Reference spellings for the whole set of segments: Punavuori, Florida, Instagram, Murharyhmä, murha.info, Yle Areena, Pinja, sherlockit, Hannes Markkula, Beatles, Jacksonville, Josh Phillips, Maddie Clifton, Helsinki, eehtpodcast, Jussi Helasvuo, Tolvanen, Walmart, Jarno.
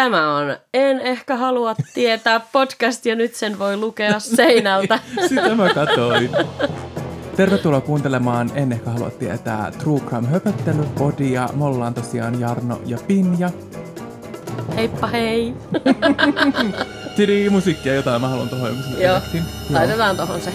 Tämä on En ehkä halua tietää podcast ja nyt sen voi lukea seinältä. Sitä mä katsoin. Tervetuloa kuuntelemaan En ehkä halua tietää True Crime höpöttelypodia. Me ollaan tosiaan Jarno ja Pinja. Heippa hei. Tiri musiikkia jotain mä haluan tohon. Joo, laitetaan tohon se.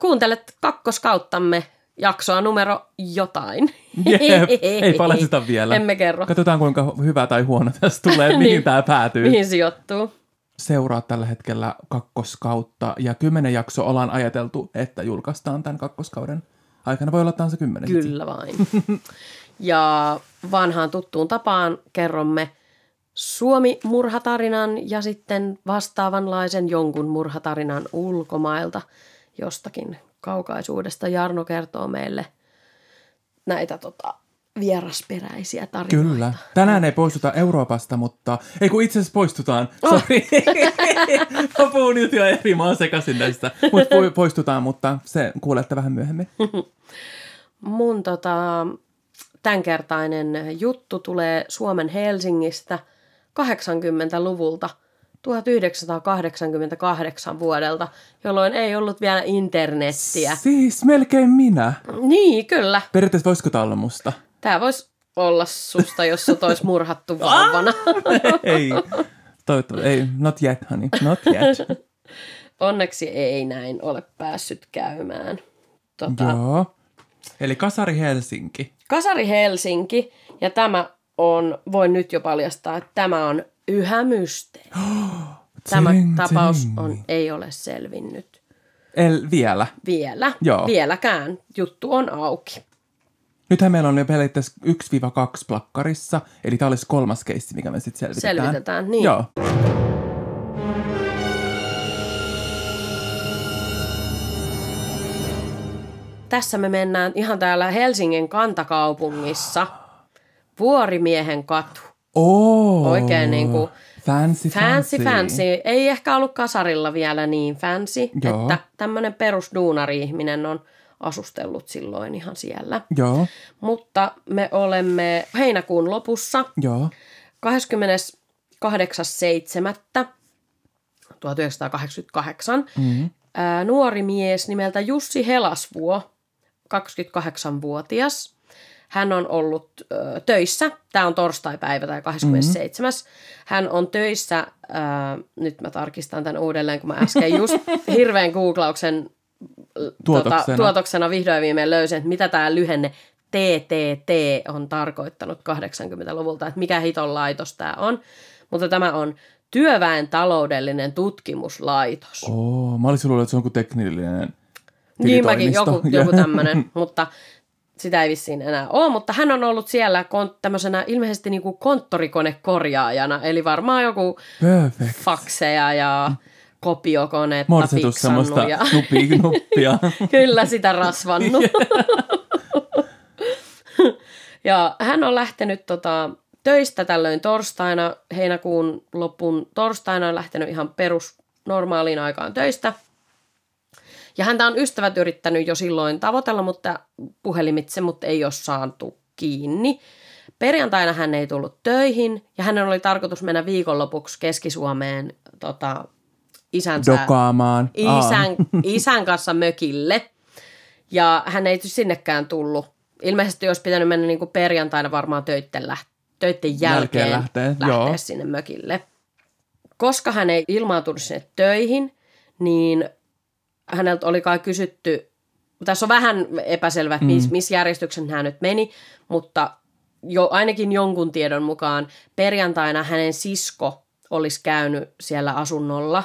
Kuuntelet kakkoskauttamme jaksoa numero jotain. Jep, ei paljasteta vielä. Emme kerro. Katsotaan kuinka hyvä tai huono tästä tulee, mihin niin, tämä päätyy. Mihin sijoittuu. Seuraa tällä hetkellä kakkoskautta ja 10 jaksoa ollaan ajateltu, että julkaistaan tämän kakkoskauden aikana. Voi olla, että on se 10. Kyllä vain. Ja vanhaan tuttuun tapaan kerromme Suomi-murhatarinan ja sitten vastaavanlaisen jonkun murhatarinan ulkomailta jostakin kaukaisuudesta. Jarno kertoo meille näitä vierasperäisiä tarinoita. Kyllä. Tänään ei poistuta Euroopasta, mutta... Ei kun itse asiassa poistutaan. Sori. Mä puhun nyt jo eri maan sekaisin näistä. Mutta poistutaan, mutta se kuulette vähän myöhemmin. Mun tämänkertainen juttu tulee Suomen Helsingistä 80-luvulta. 1988 vuodelta, jolloin ei ollut vielä internettiä. Siis melkein minä. Niin, kyllä. Periaatteessa voisiko tämä olla musta? Tämä voisi olla susta, jos sut olisi murhattu vauvana. Ei, toivottavasti ei. Not yet, honey. Not yet. Onneksi ei näin ole päässyt käymään. Joo. Eli Kasari Helsinki. Kasari Helsinki. Ja tämä on, voin nyt jo paljastaa, että tämä on yhä mysteeri. Tämä tapaus ei ole selvinnyt. Vielä? Vielä. Joo. Vieläkään. Juttu on auki. Nythän meillä on jo periaatteessa 1-2 plakkarissa, eli tämä olisi 3. keissi, mikä me sitten selvitetään. Selvitetään, niin. Joo. Tässä me mennään ihan täällä Helsingin kantakaupungissa. Vuorimiehen katu. Oikein niin kuin fancy. Ei ehkä ollut kasarilla vielä niin fancy, joo, että tämmöinen perusduunari-ihminen on asustellut silloin ihan siellä. Joo. Mutta me olemme heinäkuun lopussa, 28.7.1988, nuori mies nimeltä Jussi Helasvuo, 28-vuotias. Hän on ollut töissä, tämä on torstaipäivä tai 27. Hän on töissä, nyt mä tarkistan tämän uudelleen, kun mä äsken just hirveän googlauksen tuotoksena vihdoin viimein löysin, että mitä tämä lyhenne TTT on tarkoittanut 80-luvulta, että mikä hiton laitos tämä on. Mutta tämä on Työväen taloudellinen tutkimuslaitos. Mä olisin luullut, että se on kuin teknillinen tilitoimisto. Niin mäkin, joku tämmöinen, mutta... Sitä ei vissiin enää ole, mutta hän on ollut siellä tämmöisenä ilmeisesti niin kuin konttorikonekorjaajana, eli varmaan joku fakseja ja kopiokonetta morsetus piksannut. Morsetus semmoista nuppia. Kyllä sitä rasvannut. Ja hän on lähtenyt töistä tällöin torstaina, heinäkuun lopun torstaina on lähtenyt ihan perusnormaaliin aikaan töistä. Ja häntä on ystävät yrittänyt jo silloin tavoitella, mutta puhelimitse, mutta ei ole saanut kiinni. Perjantaina hän ei tullut töihin ja hänen oli tarkoitus mennä viikonlopuksi Keski-Suomeen isänsä, dokaamaan. Isän kanssa mökille. Ja hän ei sinnekään tullut. Ilmeisesti olisi pitänyt mennä niin kuin perjantaina varmaan töitten jälkeen lähteä sinne mökille. Koska hän ei ilmaantunut sinne töihin, niin... Häneltä oli kai kysytty, tässä on vähän epäselvä, että missä järjestyksen hän nyt meni, mutta ainakin jonkun tiedon mukaan perjantaina hänen sisko olisi käynyt siellä asunnolla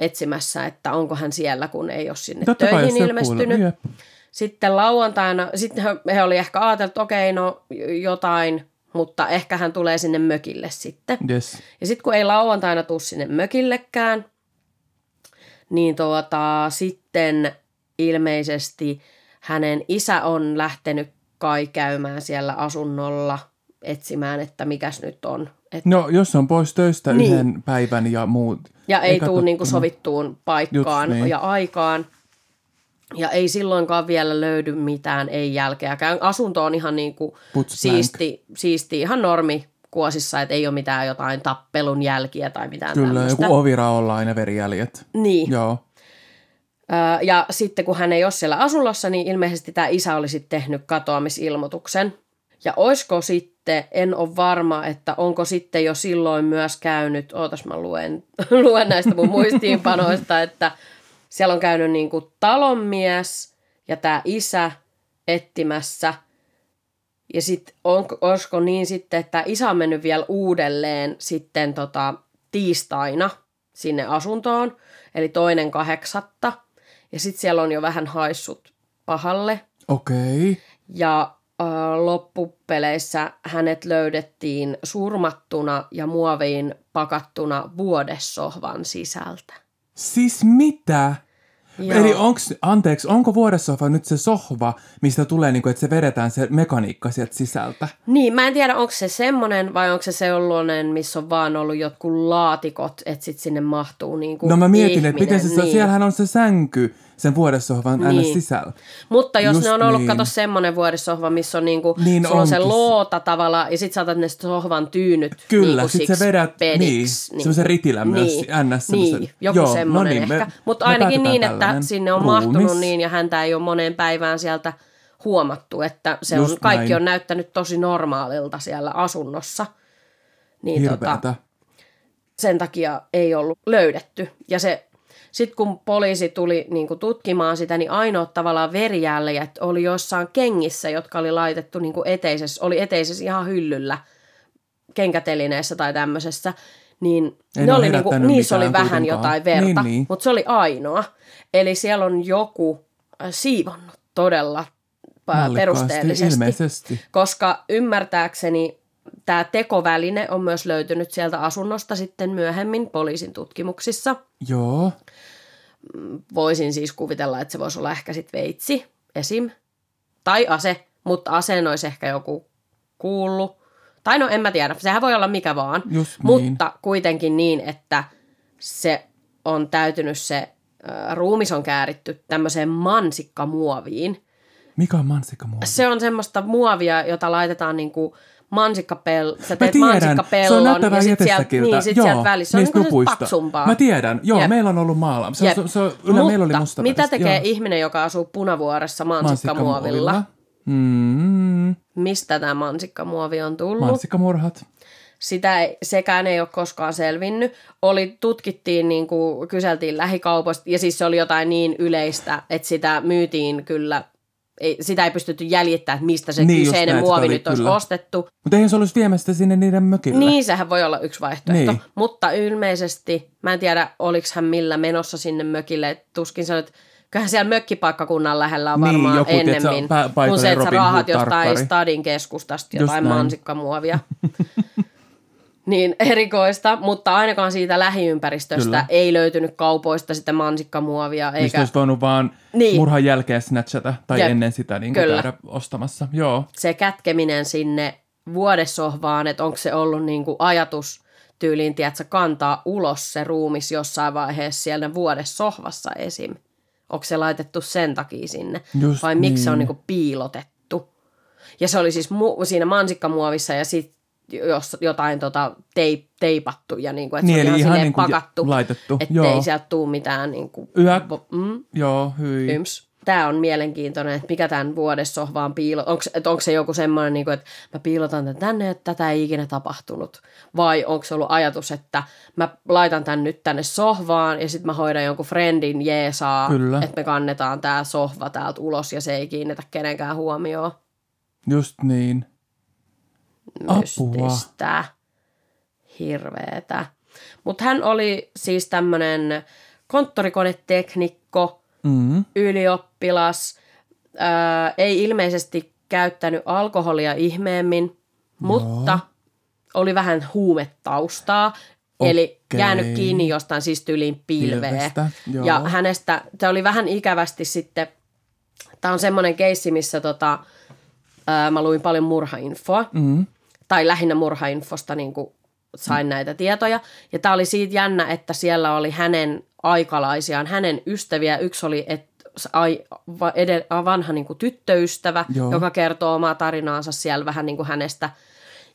etsimässä, että onko hän siellä, kun ei ole sinne totta töihin ilmestynyt. Sitten lauantaina, sitten he oli ehkä ajatellut, että okei, no jotain, mutta ehkä hän tulee sinne mökille sitten. Yes. Ja sitten kun ei lauantaina tule sinne mökillekään, niin sitten ilmeisesti hänen isä on lähtenyt kai käymään siellä asunnolla etsimään, että mikäs nyt on. Että... No, jos on pois töistä niin. Yhden päivän ja muut. Ja ei tule sovittuun paikkaan ja aikaan. Ja ei silloinkaan vielä löydy mitään, ei jälkeäkään. Asunto on ihan niin kuin siisti, ihan normi kuosissa, että ei ole mitään jotain tappelun jälkiä tai mitään tämmöistä. Kyllä, joku oviraolla aina verijäljet. Niin. Joo. Ja sitten kun hän ei ole siellä asunnossa, niin ilmeisesti tämä isä oli sitten tehnyt katoamisilmoituksen. Ja oisko sitten, en ole varma, että onko sitten jo silloin myös käynyt, ootas mä luen näistä mun muistiinpanoista, että siellä on käynyt niin kuin talonmies ja tämä isä etsimässä. Ja sitten olisiko niin sitten, että isä on mennyt vielä uudelleen sitten tiistaina sinne asuntoon, eli 2.8. Ja sitten siellä on jo vähän haissut pahalle. Okei. Okay. Ja loppupeleissä hänet löydettiin surmattuna ja muoviin pakattuna vuodesohvan sisältä. Siis mitä? Joo. Eli onko vuodesohva nyt se sohva, mistä tulee, niin kuin, että se vedetään se mekaniikka sieltä sisältä? Niin, mä en tiedä, onko se semmoinen vai onko se sellainen, missä on vaan ollut jotkut laatikot, että sitten sinne mahtuu niin kuin. No mä mietin, ihminen, että miten se, niin. Siellähän on se sänky sen vuodesohvan niin. Aina sisällä. Mutta jos just ne on ollut, niin. Kato semmoinen vuodesohva, missä on niinku, niin sulla on se loota tavallaan, ja sit sä otat ne sohvan tyynyt. Kyllä, sit sä vedät pediksi. Niin. Semmoisen ritilän niin. Myös ns. Niin, joku joo, semmoinen no niin, ehkä. Mutta ainakin niin, että sinne on ruumis. Mahtunut niin, ja häntä ei ole moneen päivään sieltä huomattu, että se on, kaikki on näyttänyt tosi normaalilta siellä asunnossa. Niin, hirveätä. Sen takia ei ollut löydetty. Ja se. Sitten kun poliisi tuli niin kuin tutkimaan sitä, niin ainoat tavallaan verijäljet oli jossain kengissä, jotka oli laitettu niin kuin eteisessä ihan hyllyllä kenkätelineessä tai tämmöisessä. Niin ne oli niin kuin, niissä oli vähän kuitenkaan. Jotain verta, niin. Mutta se oli ainoa. Eli siellä on joku siivonnut todella perusteellisesti, ilmeisesti. Koska ymmärtääkseni tämä tekoväline on myös löytynyt sieltä asunnosta sitten myöhemmin poliisin tutkimuksissa. Joo. Voisin siis kuvitella, että se voisi olla ehkä sitten veitsi, esim. Tai ase, mutta aseen olisi ehkä joku kuullut. Tai no en mä tiedä, sehän voi olla mikä vaan. Just niin. Mutta kuitenkin niin, että se on täytynyt ruumis on kääritty tämmöiseen mansikkamuoviin. Mikä on mansikkamuovi? Se on semmoista muovia, jota laitetaan niinku sä teet mansikkapellon ja sitten sieltä välissä on niin kuin paksumpaa. Mä tiedän, joo, jep. Meillä on ollut maalla. Meillä oli musta mitä pärästä. Tekee joo. Ihminen, joka asuu Punavuoressa mansikkamuovilla? Mistä tämä mansikkamuovi on tullut? Mansikkamurhat. Sitä sekään ei ole koskaan selvinnyt. Tutkittiin, niin kuin kyseltiin lähikaupoista ja siis se oli jotain niin yleistä, että sitä myytiin kyllä. Sitä ei pystytty jäljittämään, että mistä se niin, kyseinen muovi nyt olisi ostettu. Mutta eihän se olisi viemästä sinne niiden mökille. Niin, sehän voi olla yksi vaihtoehto. Niin. Mutta ilmeisesti, mä en tiedä, oliko hän millä menossa sinne mökille. Tuskin sanoi, että kyllähän siellä mökkipaikkakunnan lähellä on varmaan niin, joku, ennemmin, kun se, että sä raahat jostain Stadin keskustasta jotain mansikkamuovia. Niin erikoista, mutta ainakaan siitä lähiympäristöstä kyllä. Ei löytynyt kaupoista sitä mansikkamuovia. Eikä. Mistä olisi voinut vaan niin. Murhan jälkeen snatchata tai jep. Ennen sitä niin käydä ostamassa. Joo. Se kätkeminen sinne vuodesohvaan, että onko se ollut niin kuin ajatus tyyliin, tiedätkö, kantaa ulos se ruumis jossain vaiheessa siellä vuodesohvassa esim. Onko se laitettu sen takia sinne just vai niin. Miksi se on niin kuin piilotettu? Ja se oli siis siinä mansikkamuovissa ja sitten jos jotain teipattu ja niinku, että niin, se on ihan silleen niin pakattu, ettei sieltä tule mitään niinku. Joo, hyi. Tämä on mielenkiintoinen, että mikä tämän vuodesohvaan onko se joku semmoinen, niinku, että mä piilotan tämän tänne, että tätä ei ikinä tapahtunut. Vai onko se ollut ajatus, että mä laitan tämän nyt tänne sohvaan ja sitten mä hoidan jonkun friendin jeesaa, että me kannetaan tämä sohva täältä ulos ja se ei kiinnitä kenenkään huomioon. Just niin. Mystistä. Hirveetä. Mutta hän oli siis tämmöinen konttorikoneteknikko, ylioppilas, ei ilmeisesti käyttänyt alkoholia ihmeemmin, mutta oli vähän huumetaustaa, eli jäänyt kiinni jostain siis tyyliin pilveen. Ja hänestä, se oli vähän ikävästi sitten, tämä on semmoinen keissi, missä mä luin paljon murhainfoa. Tai lähinnä murhainfosta niin kuin sain näitä tietoja. Ja tämä oli siitä jännä, että siellä oli hänen aikalaisiaan, hänen ystäviä. Yksi oli, että vanha niin kuin tyttöystävä, joo, joka kertoo omaa tarinaansa siellä vähän niin kuin hänestä.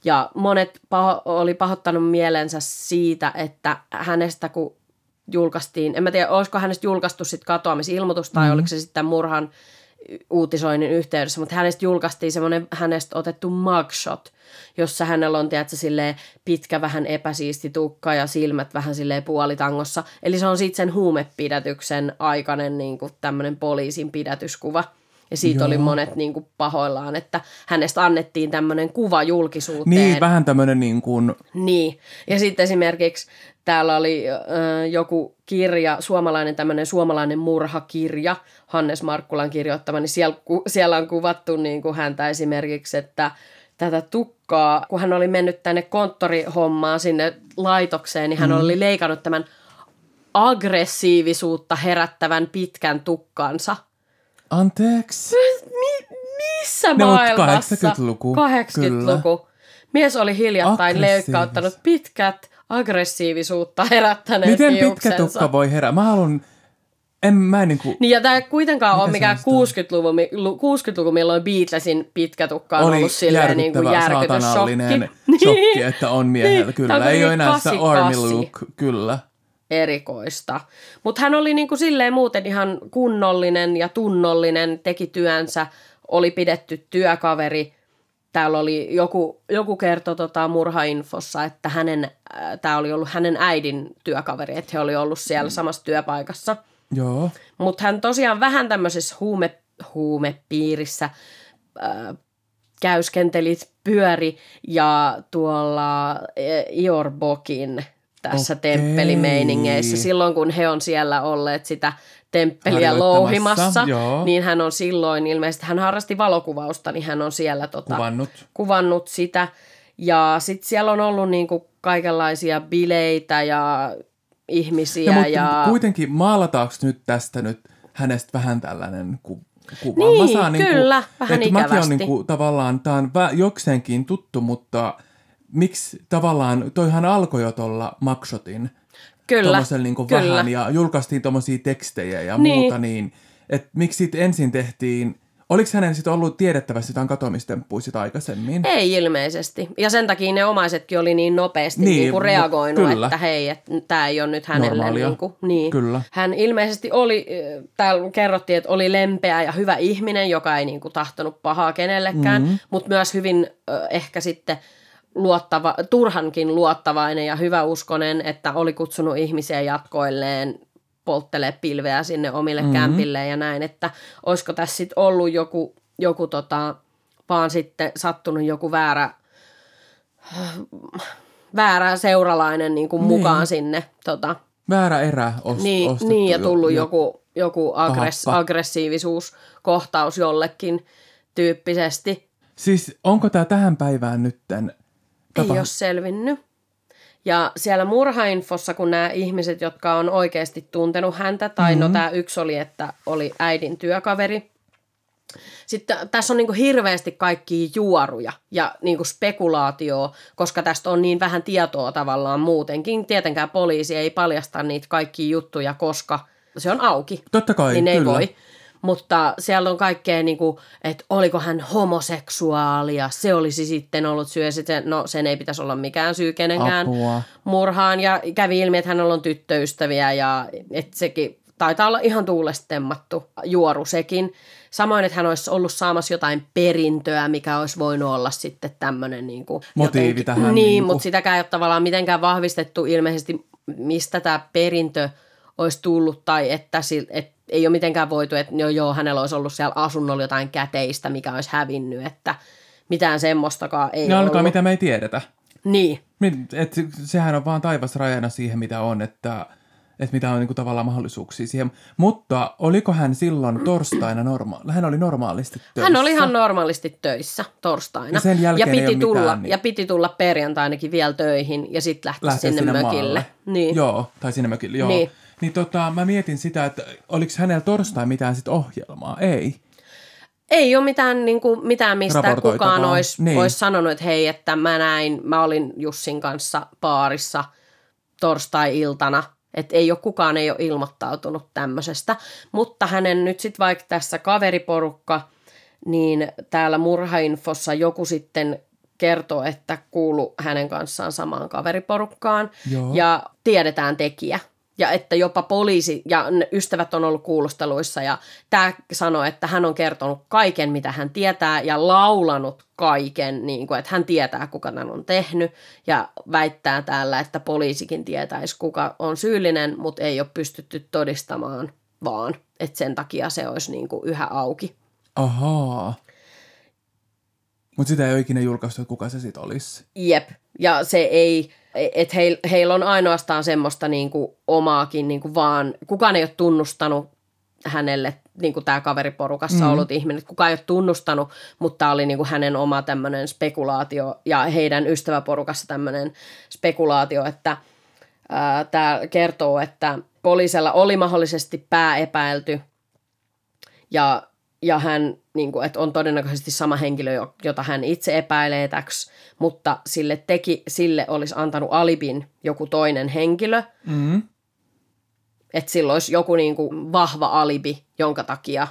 Ja monet oli pahoittanut mielensä siitä, että hänestä kun julkaistiin, en mä tiedä, olisiko hänestä julkaistu sitten katoamisilmoitus tai oliko se sitten murhan uutisoinnin yhteydessä, mutta hänestä julkaistiin semmoinen hänestä otettu mugshot, jossa hänellä on, tiedätkö, silleen pitkä vähän epäsiisti tukka ja silmät vähän silleen puolitangossa. Eli se on sitten sen huumepidätyksen aikainen niin kuin tämmöinen poliisin pidätyskuva. Ja siitä, joo, oli monet niin kuin pahoillaan, että hänestä annettiin tämmöinen kuva julkisuuteen. Niin, vähän tämmöinen niin kuin... Niin. Ja sitten esimerkiksi täällä oli joku kirja, suomalainen murhakirja, Hannes Markkulan kirjoittama, niin siellä on kuvattu niin kuin häntä esimerkiksi, että tätä tukkaa, kun hän oli mennyt tänne konttorihommaan sinne laitokseen, niin hän oli leikannut tämän aggressiivisuutta herättävän pitkän tukkansa. Anteeksi? Missä maailmassa? 80-luku. 80-luku. Kyllä. Mies oli hiljattain leikkauttanut pitkät aggressiivisuutta herättäneet miten hiuksensa. Miten pitkä tukka voi herää? Mä haluan... En niinku... Niin, ja tämä ei kuitenkaan ole mikään 60-luku, milloin Beatlesin pitkä tukka on ollut silleen niin kuin järkytysshokki. Shokki, että on miehellä. Kyllä, ei ole enää sitä army look. Kyllä. Erikoista. Mutta hän oli niin kuin silleen muuten ihan kunnollinen ja tunnollinen, teki työnsä, oli pidetty työkaveri. Täällä oli joku kertoi murhainfossa, että tämä oli ollut hänen äidin työkaveri, että he oli ollut siellä samassa työpaikassa. Joo. Mutta hän tosiaan vähän tämmöisessä huumepiirissä käyskentelit pyöri ja tuolla Iorbokin tässä temppelimeiningeissä. Silloin kun he on siellä olleet sitä temppeliä louhimassa, joo, niin hän on silloin ilmeisesti, hän harrasti valokuvausta, niin hän on siellä kuvannut sitä. Ja sitten siellä on ollut niinku kaikenlaisia bileitä ja ihmisiä. No, mutta kuitenkin maalataanko nyt tästä nyt hänestä vähän tällainen kuva? Niin, kyllä, vähän ikävästi. Mäkin on niinku, tavallaan, tämä on jokseenkin tuttu, mutta... Miksi tavallaan, toihan alkoi jo tuolla Makshotin, tuollaisella niin kuin vähän, ja julkaistiin tuommoisia tekstejä ja muuta, niin että miksi sitten ensin tehtiin, oliko hänen sitten ollut tiedettävästi jotain katoamistemppuja sitä aikaisemmin? Ei ilmeisesti, ja sen takia ne omaisetkin oli niin nopeasti niin kuin reagoinut, että hei, tämä ei ole nyt hänelle niin kuin, niin. Kyllä. Hän ilmeisesti oli, täällä kerrottiin, että oli lempeä ja hyvä ihminen, joka ei niin kuin tahtonut pahaa kenellekään, mutta myös hyvin ehkä sitten... turhankin luottavainen ja hyväuskonen, että oli kutsunut ihmisiä jatkoilleen polttelee pilveä sinne omille kämpilleen ja näin, että olisiko tässä sitten ollut joku vaan sitten sattunut joku väärä seuralainen niin kuin mukaan sinne. Väärä erä ostettu. Niin, ja tullut joku aggressiivisuuskohtaus jollekin tyyppisesti. Siis onko tämä tähän päivään nytten? Ei ole selvinnyt. Ja siellä murhainfossa, kun nämä ihmiset, jotka on oikeasti tuntenut häntä, tai tämä yksi oli, että oli äidin työkaveri. Sitten tässä on niin kuin hirveästi kaikkia juoruja ja niin kuin spekulaatioa, koska tästä on niin vähän tietoa tavallaan muutenkin. Tietenkään poliisi ei paljasta niitä kaikkia juttuja, koska se on auki. Totta kai, niin ei voi. Mutta siellä on kaikkea, niin kuin, että oliko hän homoseksuaalia, se olisi sitten ollut syy, no sen ei pitäisi olla mikään syy kenenkään murhaan. Ja kävi ilmi, että hänellä on tyttöystäviä ja että sekin taitaa olla ihan tuulesta temmattu juoru sekin. Samoin, että hän olisi ollut saamassa jotain perintöä, mikä olisi voinut olla sitten tämmöinen... Niin kuin, motiivi jotenkin, tähän. Niin, mutta sitäkään ei ole tavallaan mitenkään vahvistettu ilmeisesti, mistä tämä perintö olisi tullut tai että ei ole mitenkään voitu, että hänellä olisi ollut siellä asunnolla jotain käteistä, mikä olisi hävinnyt, että mitään semmoistakaan ei ollut. Alkaa, mitä me ei tiedetä. Niin. Et sehän on vaan taivas rajana siihen, mitä on, että mitä on niinku tavallaan mahdollisuuksia siihen. Mutta oliko hän silloin torstaina hän oli normaalisti töissä? Hän oli ihan normaalisti töissä torstaina. Ja sen jälkeen piti tulla perjantainakin vielä töihin ja sitten lähteä sinne mökille. Niin. Joo, tai sinne mökille, joo. Niin mä mietin sitä, että oliko hänellä torstai mitään sit ohjelmaa? Ei. Ei ole mitään, niin kuin, mitään mistä kukaan olisi sanonut, että hei, että mä olin Jussin kanssa baarissa torstai-iltana. Että ei ole, kukaan ei ole ilmoittautunut tämmöisestä. Mutta hänen nyt sitten vaikka tässä kaveriporukka, niin täällä Murhainfossa joku sitten kertoo, että kuulu hänen kanssaan samaan kaveriporukkaan. Joo. Ja tiedetään tekijä. Ja että jopa poliisi ja ystävät on ollut kuulusteluissa ja tämä sanoi, että hän on kertonut kaiken, mitä hän tietää ja laulanut kaiken, niin kuin, että hän tietää, kuka tämän on tehnyt ja väittää täällä, että poliisikin tietäisi, kuka on syyllinen, mutta ei ole pystytty todistamaan vaan, että sen takia se olisi niin kuin yhä auki. Ahaa. Mutta sitä ei ole ikinä julkaistu, että kuka se sitten olisi. Jep, ja se ei... Että heillä on ainoastaan semmoista niinku omaakin, niinku vaan kukaan ei ole tunnustanut hänelle, niinku tämä kaveriporukassa ollut ihminen, kukaan ei ole tunnustanut, mutta tämä oli niinku hänen oma tämmöinen spekulaatio ja heidän ystäväporukassa tämmöinen spekulaatio, että tämä kertoo, että poliisella oli mahdollisesti pää epäilty ja hän, niinku, että on todennäköisesti sama henkilö, jota hän itse epäilee täksi, mutta sille olisi antanut alibin joku toinen henkilö. Mm-hmm. Että sillä olisi joku niinku vahva alibi, jonka takia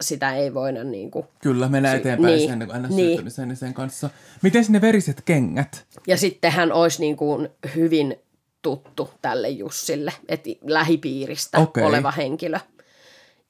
sitä ei voida... Niinku, kyllä, mennään eteenpäin sen aina syyttämisen sen kanssa. Miten ne veriset kengät? Ja sitten hän olisi niinku hyvin tuttu tälle Jussille, että lähipiiristä oleva henkilö.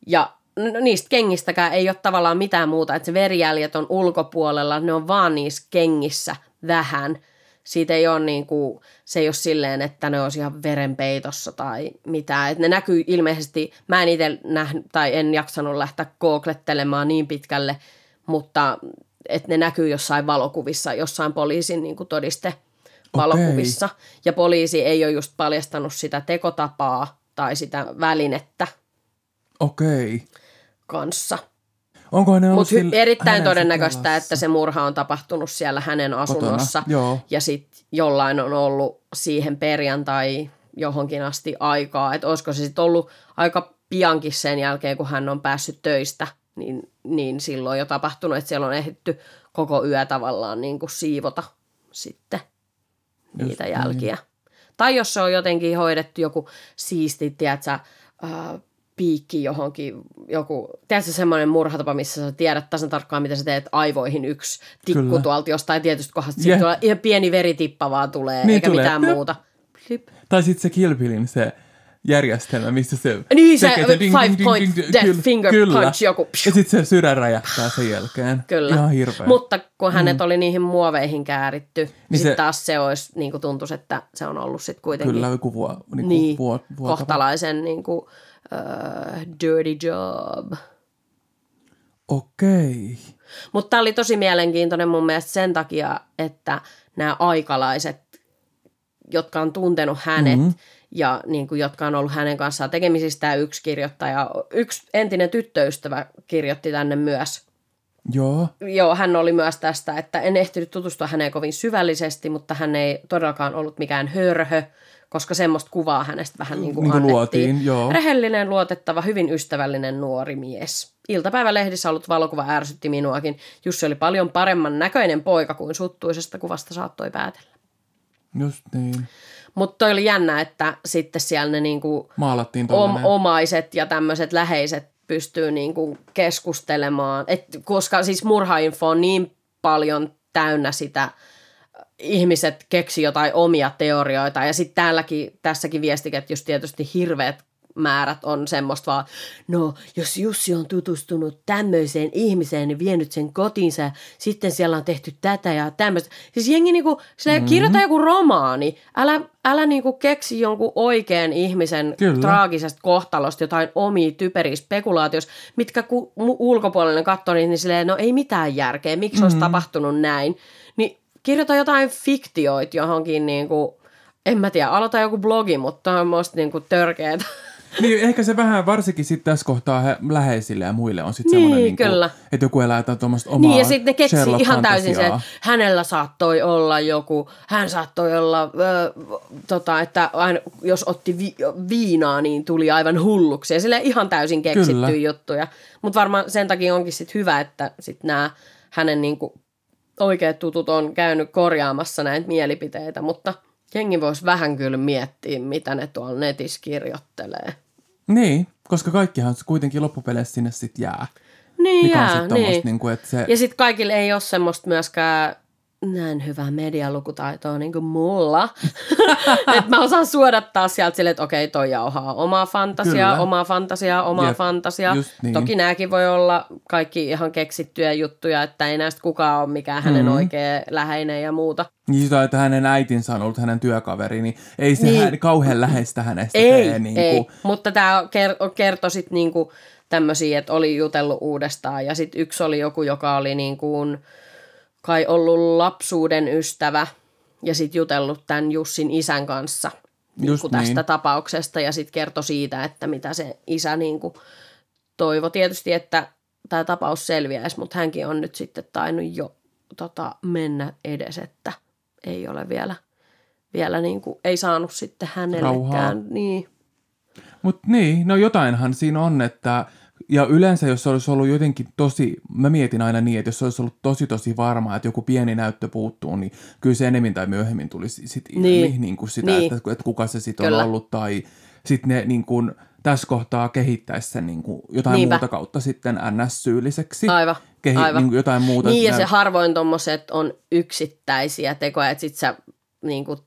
Ja... No, niistä kengistäkään ei ole tavallaan mitään muuta, että se verijäljet on ulkopuolella, ne on vaan niissä kengissä vähän. Siitä ei ole niin kuin, se ei ole silleen, että ne olisi ihan verenpeitossa tai mitään. Et ne näkyy ilmeisesti, mä en itse nähnyt tai en jaksanut lähteä googlettelemaan niin pitkälle, mutta et ne näkyy jossain valokuvissa, jossain poliisin niin kuin todistevalokuvissa. Okay. Ja poliisi ei ole just paljastanut sitä tekotapaa tai sitä välinettä. Okei. Kanssa. Mutta erittäin todennäköistä, että se murha on tapahtunut siellä hänen asunnossa. Kotona, ja sitten jollain on ollut siihen perjantai johonkin asti aikaa. Että olisiko se sitten ollut aika piankin sen jälkeen, kun hän on päässyt töistä, niin silloin jo tapahtunut, että siellä on ehditty koko yö tavallaan niin kuin siivota sitten niitä jälkiä. Niin. Tai jos se on jotenkin hoidettu joku siisti, tiedätkö, piikki johonkin, joku, tiedätkö semmoinen murhatapa, missä sä tiedät tasan tarkkaan, mitä sä teet, aivoihin yksi tikku kyllä. Tuolta jostain tietystä kohdasta, sitten tuolla ihan pieni veritippa vaan tulee, niin eikä tulee. Mitään muuta. Plip. Tai sitten se Kill Billin se järjestelmä, missä se... Niin se five point death finger punch joku. Ja sitten se sydän räjähtää sen jälkeen. Kyllä. Ihan hirveä. Mutta kun hänet oli niihin muoveihin kääritty, niin sitten taas se olisi, niin kuin tuntuisi, että se on ollut sitten kuitenkin... Kyllä, joku kohtalaisen niin kuin... Dirty job. Okei. Mutta tämä oli tosi mielenkiintoinen mun mielestä sen takia, että nämä aikalaiset, jotka on tuntenut hänet ja niin kuin, jotka on ollut hänen kanssaan tekemisistä, yksi kirjoittaja, yksi entinen tyttöystävä kirjoitti tänne myös. Joo. Joo, hän oli myös tästä, että en ehtinyt tutustua häneen kovin syvällisesti, mutta hän ei todellakaan ollut mikään hörhö. Koska semmoista kuvaa hänestä vähän niin kuin annettiin. Luotiin. Rehellinen, luotettava, hyvin ystävällinen nuori mies. Iltapäivälehdissä ollut valokuva ärsytti minuakin. Jussi oli paljon paremman näköinen poika kuin suttuisesta kuvasta saattoi päätellä. Just niin. Mutta toi oli jännä, että sitten siellä ne niinku omaiset ja tämmöiset läheiset pystyy niinku keskustelemaan. Et koska siis murhainfo on niin paljon täynnä sitä... Ihmiset keksi jotain omia teorioita ja sitten tässäkin viestiket just tietysti hirveät määrät on semmoista vaan, no jos Jussi on tutustunut tämmöiseen ihmiseen ja vienyt sen kotiinsa sitten siellä on tehty tätä ja tämmöistä. Siis jengi niinku, kirjoita joku romaani, älä niinku keksi jonkun oikean ihmisen traagisesta kohtalosta jotain omia typeriä spekulaatioita, mitkä kun ulkopuolinen katsoo niin silleen, no ei mitään järkeä, miksi olisi tapahtunut näin, niin kirjoita jotain fiktioita johonkin, niinku, en mä tiedä, aloita joku blogi, mutta on musta niinku törkeetä. Niin, ehkä se vähän varsinkin sitten tässä kohtaa läheisille ja muille on sitten niin, semmoinen, niinku, että joku elää jotain tuommoista omaa Sherlock-fantasiaa. Niin, ja sitten ne keksii ihan täysin se, että hänellä saattoi olla joku, hän saattoi olla, että aina, jos otti viinaa, niin tuli aivan hulluksi. Ja silleen ihan täysin keksittyä juttuja. Mutta varmaan sen takia onkin sitten hyvä, että sitten nämä hänen... Niinku, oikeat tutut on käynyt korjaamassa näitä mielipiteitä, mutta Jengi voisi vähän kyllä miettiä, mitä ne tuolla netissä kirjoittelee. Niin, koska kaikkihan kuitenkin loppupeleissä sinne sitten jää. Niin mikä jää, niin. Niinku, että se... Ja sitten kaikille ei ole semmoista myöskään... Näin hyvää medialukutaitoa niin kuin mulla. Että mä osaan suodattaa sieltä silleen, että okei, toi jauhaa omaa fantasiaa. Niin. Toki nääkin voi olla kaikki ihan keksittyjä juttuja, että ei näistä kukaan ole mikään hänen oikea läheinen ja muuta. Niin sitä, että hänen äitinsä on ollut hänen työkaveri, niin ei se niin. Kauhean läheistä hänestä tee. Niin ei. Mutta tämä kertoi sitten niin kuin tämmöisiä, että oli jutellut uudestaan. Ja sitten yksi oli joku, joka oli niin kuin... kai ollut lapsuuden ystävä ja sitten jutellut tämän Jussin isän kanssa niin tästä tapauksesta ja sitten kertoi siitä, että mitä se isä niin kuin toivoi tietysti, että tämä tapaus selviäisi, mutta hänkin on nyt sitten tainnut jo mennä edes, että ei ole vielä niin kuin, ei saanut sitten hänellekään. Niin. Mutta niin, no jotainhan siinä on, että... Ja yleensä, jos olisi ollut jotenkin tosi, mä mietin aina niin, että jos olisi ollut tosi varmaa, että joku pieni näyttö puuttuu, niin kyllä se enemmän tai myöhemmin tulisi sit ilmi niin kuin sitä, niin. Että kuka se sitten on ollut. Tai sitten ne niin kuin, tässä kohtaa kehittäisi sen niin kuin, jotain muuta kautta sitten NS-syylliseksi. Aivan, aivan. Niin kuin jotain muuta. Niin ja se harvoin tommoset on yksittäisiä tekoja, että sitten sä niin kuin,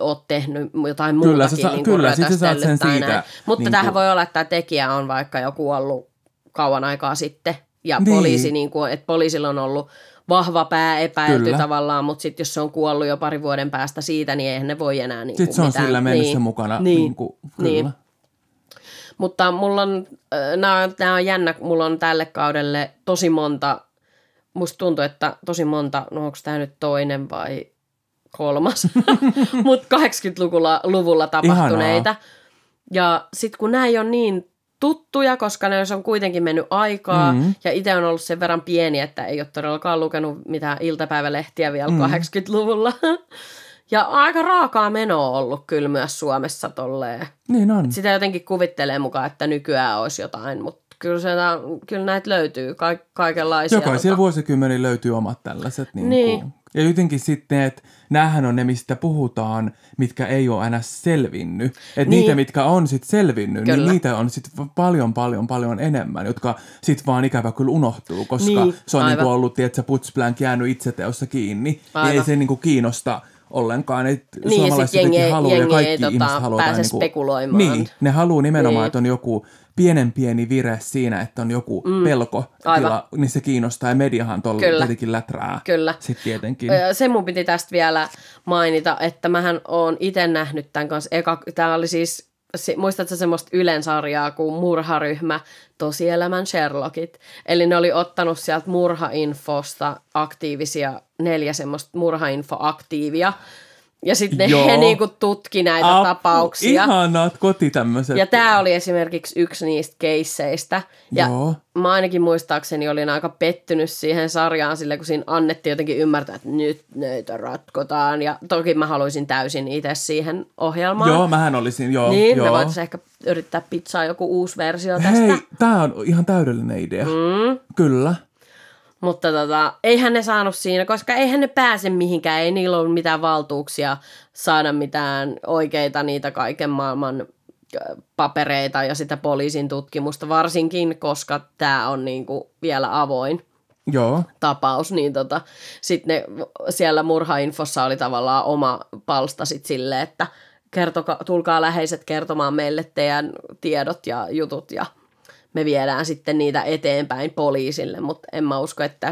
oot tehnyt jotain muutakin. Kyllä, sitten sä saat sen siitä. Mutta niin tämähän voi olla, että tämä tekijä on vaikka joku ollut kauan aikaa sitten, ja poliisi, niin kuin, että poliisilla on ollut vahva pää epäilty tavallaan, mutta sitten jos se on kuollut jo pari vuoden päästä siitä, niin eihän ne voi enää niin sitten se on mitään. Sillä mennyt niin. mukana. Niin. Mutta mulla on, nämä on jännä, mulla on tälle kaudelle tosi monta, musta tuntuu, että tosi monta, no onko tämä nyt toinen vai kolmas, mutta 80-luvulla tapahtuneita. Ihanaa. Ja sitten kun nämä ei ole niin tuttuja, koska ne on kuitenkin mennyt aikaa ja itse on ollut sen verran pieni, että ei ole todellakaan lukenut mitään iltapäivälehtiä vielä 80-luvulla. Ja aika raakaa menoa on ollut kyllä myös Suomessa tolleen. Niin on. Sitä jotenkin kuvittelee mukaan, että nykyään olisi jotain, mutta kyllä näitä löytyy kaikenlaisia. Jokaisilla vuosikymmenillä löytyy omat tällaiset. Niin. Ja jotenkin sitten, että näähän on ne, mistä puhutaan, mitkä ei ole aina selvinnyt. Että niitä, mitkä on sitten selvinnyt, niin niitä on sitten paljon enemmän, jotka sitten vaan ikävä kyllä unohtuu, koska se on niinku ollut, että putsplank jäänyt itseteossa kiinni. Niin ei se niinku kiinnosta ollenkaan. Niin, suomalaiset jotenkin haluaa ja kaikki ihmiset haluaa. Pääse niinku, spekuloimaan. Niin, ne haluaa nimenomaan, että on joku... pienen vire siinä, että on joku pelkotila, niin se kiinnostaa ja mediahan tuolla tietenkin läträä. Kyllä. Sitten tietenkin. Se mun piti tästä vielä mainita, että mähän oon itse nähnyt tämän kanssa. Tämä oli siis, muistatko semmoista Ylen-sarjaa kuin Murharyhmä, tosielämän Sherlockit. Eli ne oli ottanut sieltä murhainfosta aktiivisia, 4 semmoista murhainfoaktiivia. Ja sitten he niinku tutki näitä tapauksia. Ihanaat koti tämmöiset. Ja tämä oli esimerkiksi yksi niistä keisseistä. Ja mä ainakin muistaakseni olin aika pettynyt siihen sarjaan sille, kun siinä annettiin jotenkin ymmärtää, että nyt näitä ratkotaan. Ja toki mä haluaisin täysin itse siihen ohjelmaan. Joo, mähän olisin, joo. Me voitaisiin ehkä yrittää pitsaa joku uusi versio tästä. Hei, tää on ihan täydellinen idea. Kyllä. Mutta eihän ne saanut siinä, koska eihän ne pääse mihinkään, ei niillä ole mitään valtuuksia saada mitään oikeita niitä kaiken maailman papereita ja sitä poliisin tutkimusta, varsinkin koska tämä on niinku vielä avoin tapaus. Niin sitten siellä murhainfossa oli tavallaan oma palsta sitten silleen, että tulkaa läheiset kertomaan meille teidän tiedot ja jutut ja... Me viedään sitten niitä eteenpäin poliisille, mutta en mä usko, että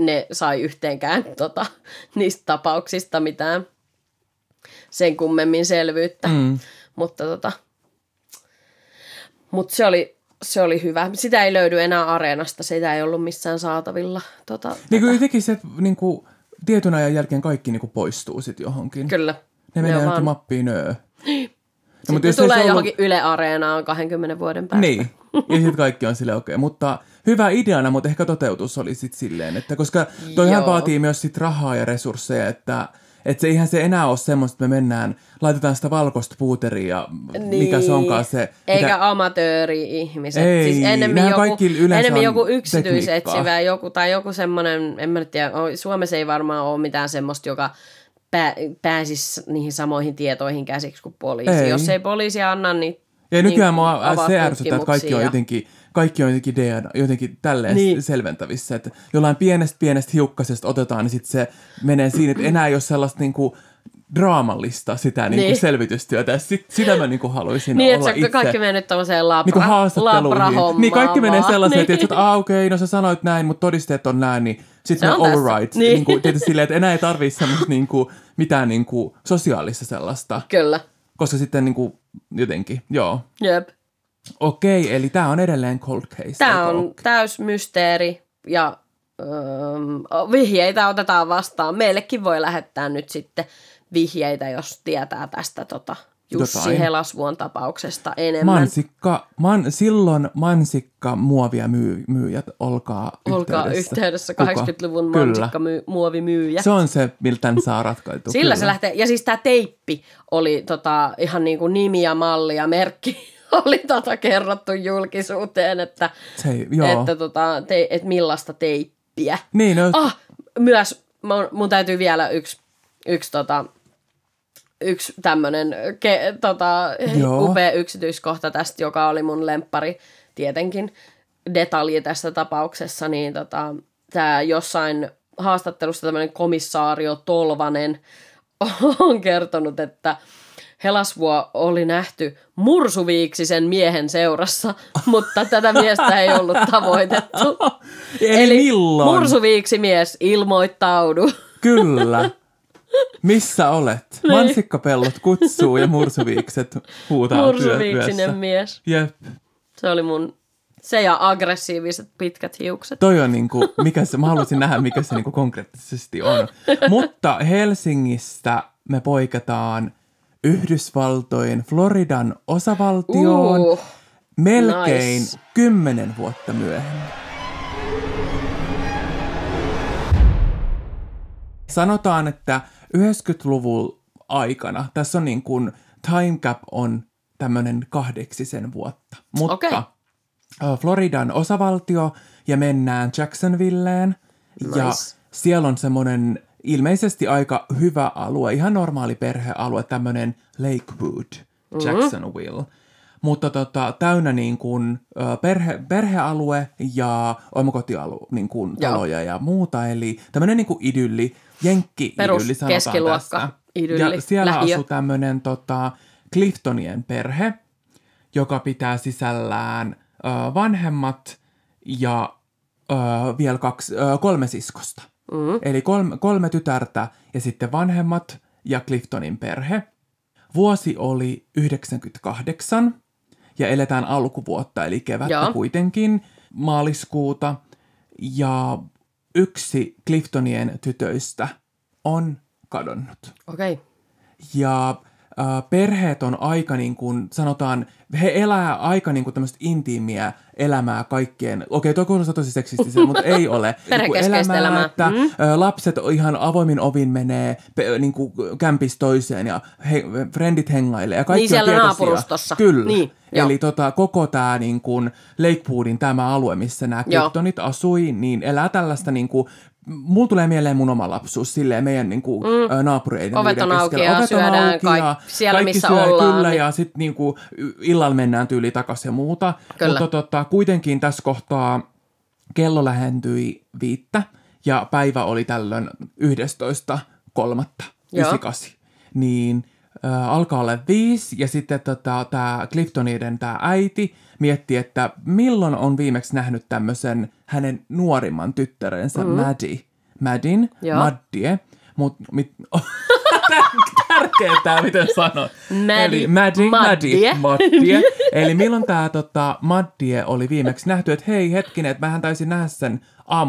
ne sai yhteenkään niistä tapauksista mitään sen kummemmin selvyyttä. Mutta mut se oli hyvä. Sitä ei löydy enää Areenasta, sitä ei ollut missään saatavilla. Niin kuin jotenkin se niin kuin, tietyn ajan jälkeen kaikki niin kuin poistuu sitten johonkin. Kyllä. Ne menee johonkin mappiin Sitten tulee johonkin Yle Areenaan 20 vuoden päästä. Niin, ja sitten kaikki on silleen okei. Mutta hyvä ideana, mutta ehkä toteutus oli sitten silleen, että koska toihan vaatii myös sit rahaa ja resursseja, että se eihän se enää ole semmoista, että me mennään, laitetaan sitä valkoista puuteria, mikä se onkaan se. Eikä amatööri-ihmiset. Ei, siis enemmän joku yksityisetsivä joku tai joku semmoinen, en mä nyt tiedä, Suomessa ei varmaan ole mitään semmoista, joka... pääsisi niihin samoihin tietoihin käsiksi kuin poliisi. Ei. Jos ei poliisi anna, niin ja nykyään niin mua se ärsyttää, että kaikki on jotenkin DNA, jotenkin tälleen niin selventävissä. Että jollain pienestä hiukkasesta otetaan, niin sitten se menee siinä, että enää ei ole sellaista niinku draamallista sitä niin selvitystyötä. Sitä mä niin haluaisin niin, olla itse. Niin, että kaikki menee nyt tommoseen labra-hommaan. Niin, kaikki menee sellaiseen, niin, että okei, no sä sanoit näin, mutta todisteet on näin, niin sitten on all right. Niin. Niin tietysti silleen, että enää ei tarvitse niinku, mitään niinku, sosiaalista sellaista. Kyllä. Koska sitten niinku, jotenkin, joo. Jep. Okei, eli tää on edelleen cold case. Tää on täys mysteeri ja vihjeitä otetaan vastaan. Meillekin voi lähettää nyt sitten vihjeitä, jos tietää tästä Jussi Helasvuon tapauksesta enemmän. Silloin mansikkamuovia myyjät, olkaa yhteydessä. 80-luvun mansikkamuovimyyjä. Se on se, miltä saa ratkaitua. Sillä se lähtee. Ja siis tämä teippi oli ihan niin kuin nimi ja malli ja merkki oli kerrottu julkisuuteen, että millaista teippiä. Niin, no. Myös mun täytyy vielä yksi tämmönen upea yksityiskohta tästä, joka oli mun lemppari tietenkin detalji tässä tapauksessa, niin tää jossain haastattelussa tämmönen komissaario Tolvanen on kertonut, että Helasvuo oli nähty mursuviiksisen miehen seurassa, mutta tätä miestä ei ollut tavoitettu. Eli milloin? Mursuviiksimies, ilmoittaudu. Kyllä. Missä olet? Niin. Mansikkapellot kutsuu ja mursuviikset huutaa mursuviiksinen mies. Jep. Se oli se ja aggressiiviset pitkät hiukset. Toi on niinku, mä haluaisin nähdä, mikä se niinku konkreettisesti on. Mutta Helsingistä me poikataan Yhdysvaltojen Floridan osavaltioon melkein 10 vuotta myöhemmin. Sanotaan, että 90-luvun aikana, tässä on niin kuin time gap on tämmöinen 8 vuotta, mutta Floridan osavaltio ja mennään Jacksonvilleen ja siellä on semmoinen ilmeisesti aika hyvä alue, ihan normaali perhealue, tämmöinen Lakewood, Jacksonville. Mutta täynnä niin kuin perhealue ja omakotialue, niin kuin taloja ja muuta. Eli tämmöinen niin kuin idylli, jenkki-idylli sanotaan tästä. Idylli. Ja siellä asuu tämmöinen Cliftonien perhe, joka pitää sisällään vanhemmat ja vielä 3 siskosta. Mm-hmm. Eli 3 tytärtä ja sitten vanhemmat ja Cliftonin perhe. Vuosi oli 98 ja eletään alkuvuotta, eli kevättä kuitenkin, maaliskuuta. Ja yksi Cliftonien tytöistä on kadonnut. Okei. Ja perheet on aika niin kuin, sanotaan, he elää aika niin kuin tämmöistä intiimiä elämää kaikkien. Okei, toi kuulostaa tosi seksististä, mutta ei ole. Perhekeskeistä elämää. Että lapset ihan avoimin ovin menee niin kuin kämpis toiseen ja frendit hengailee. Ja kaikki niin siellä naapurustossa. Kyllä. Niin, eli koko tämä niin kuin Lakewoodin tämä alue, missä nämä Cliftonit asui, niin elää tällaista niin kuin, mulla tulee mieleen mun oma lapsuus, silleen meidän niinku, naapureiden ovet on auki ja syödään siellä, missä ollaan. Kyllä, niin. Ja sitten niinku, illalla mennään tyyliin takaisin ja muuta. Kyllä. Mutta kuitenkin tässä kohtaa kello lähentyi 5 ja päivä oli tällöin 11.3.98. Niin alkaa olla 5 ja sitten tämä Cliftoniden tämä äiti mietti, että milloin on viimeksi nähnyt tämmöisen hänen nuorimman tyttärensä Maddie. Tärkeää tämä, miten sanot. Eli Maddie. Eli milloin tämä Maddie oli viimeksi nähty, että hei hetkinen, että mähän taisin nähdä sen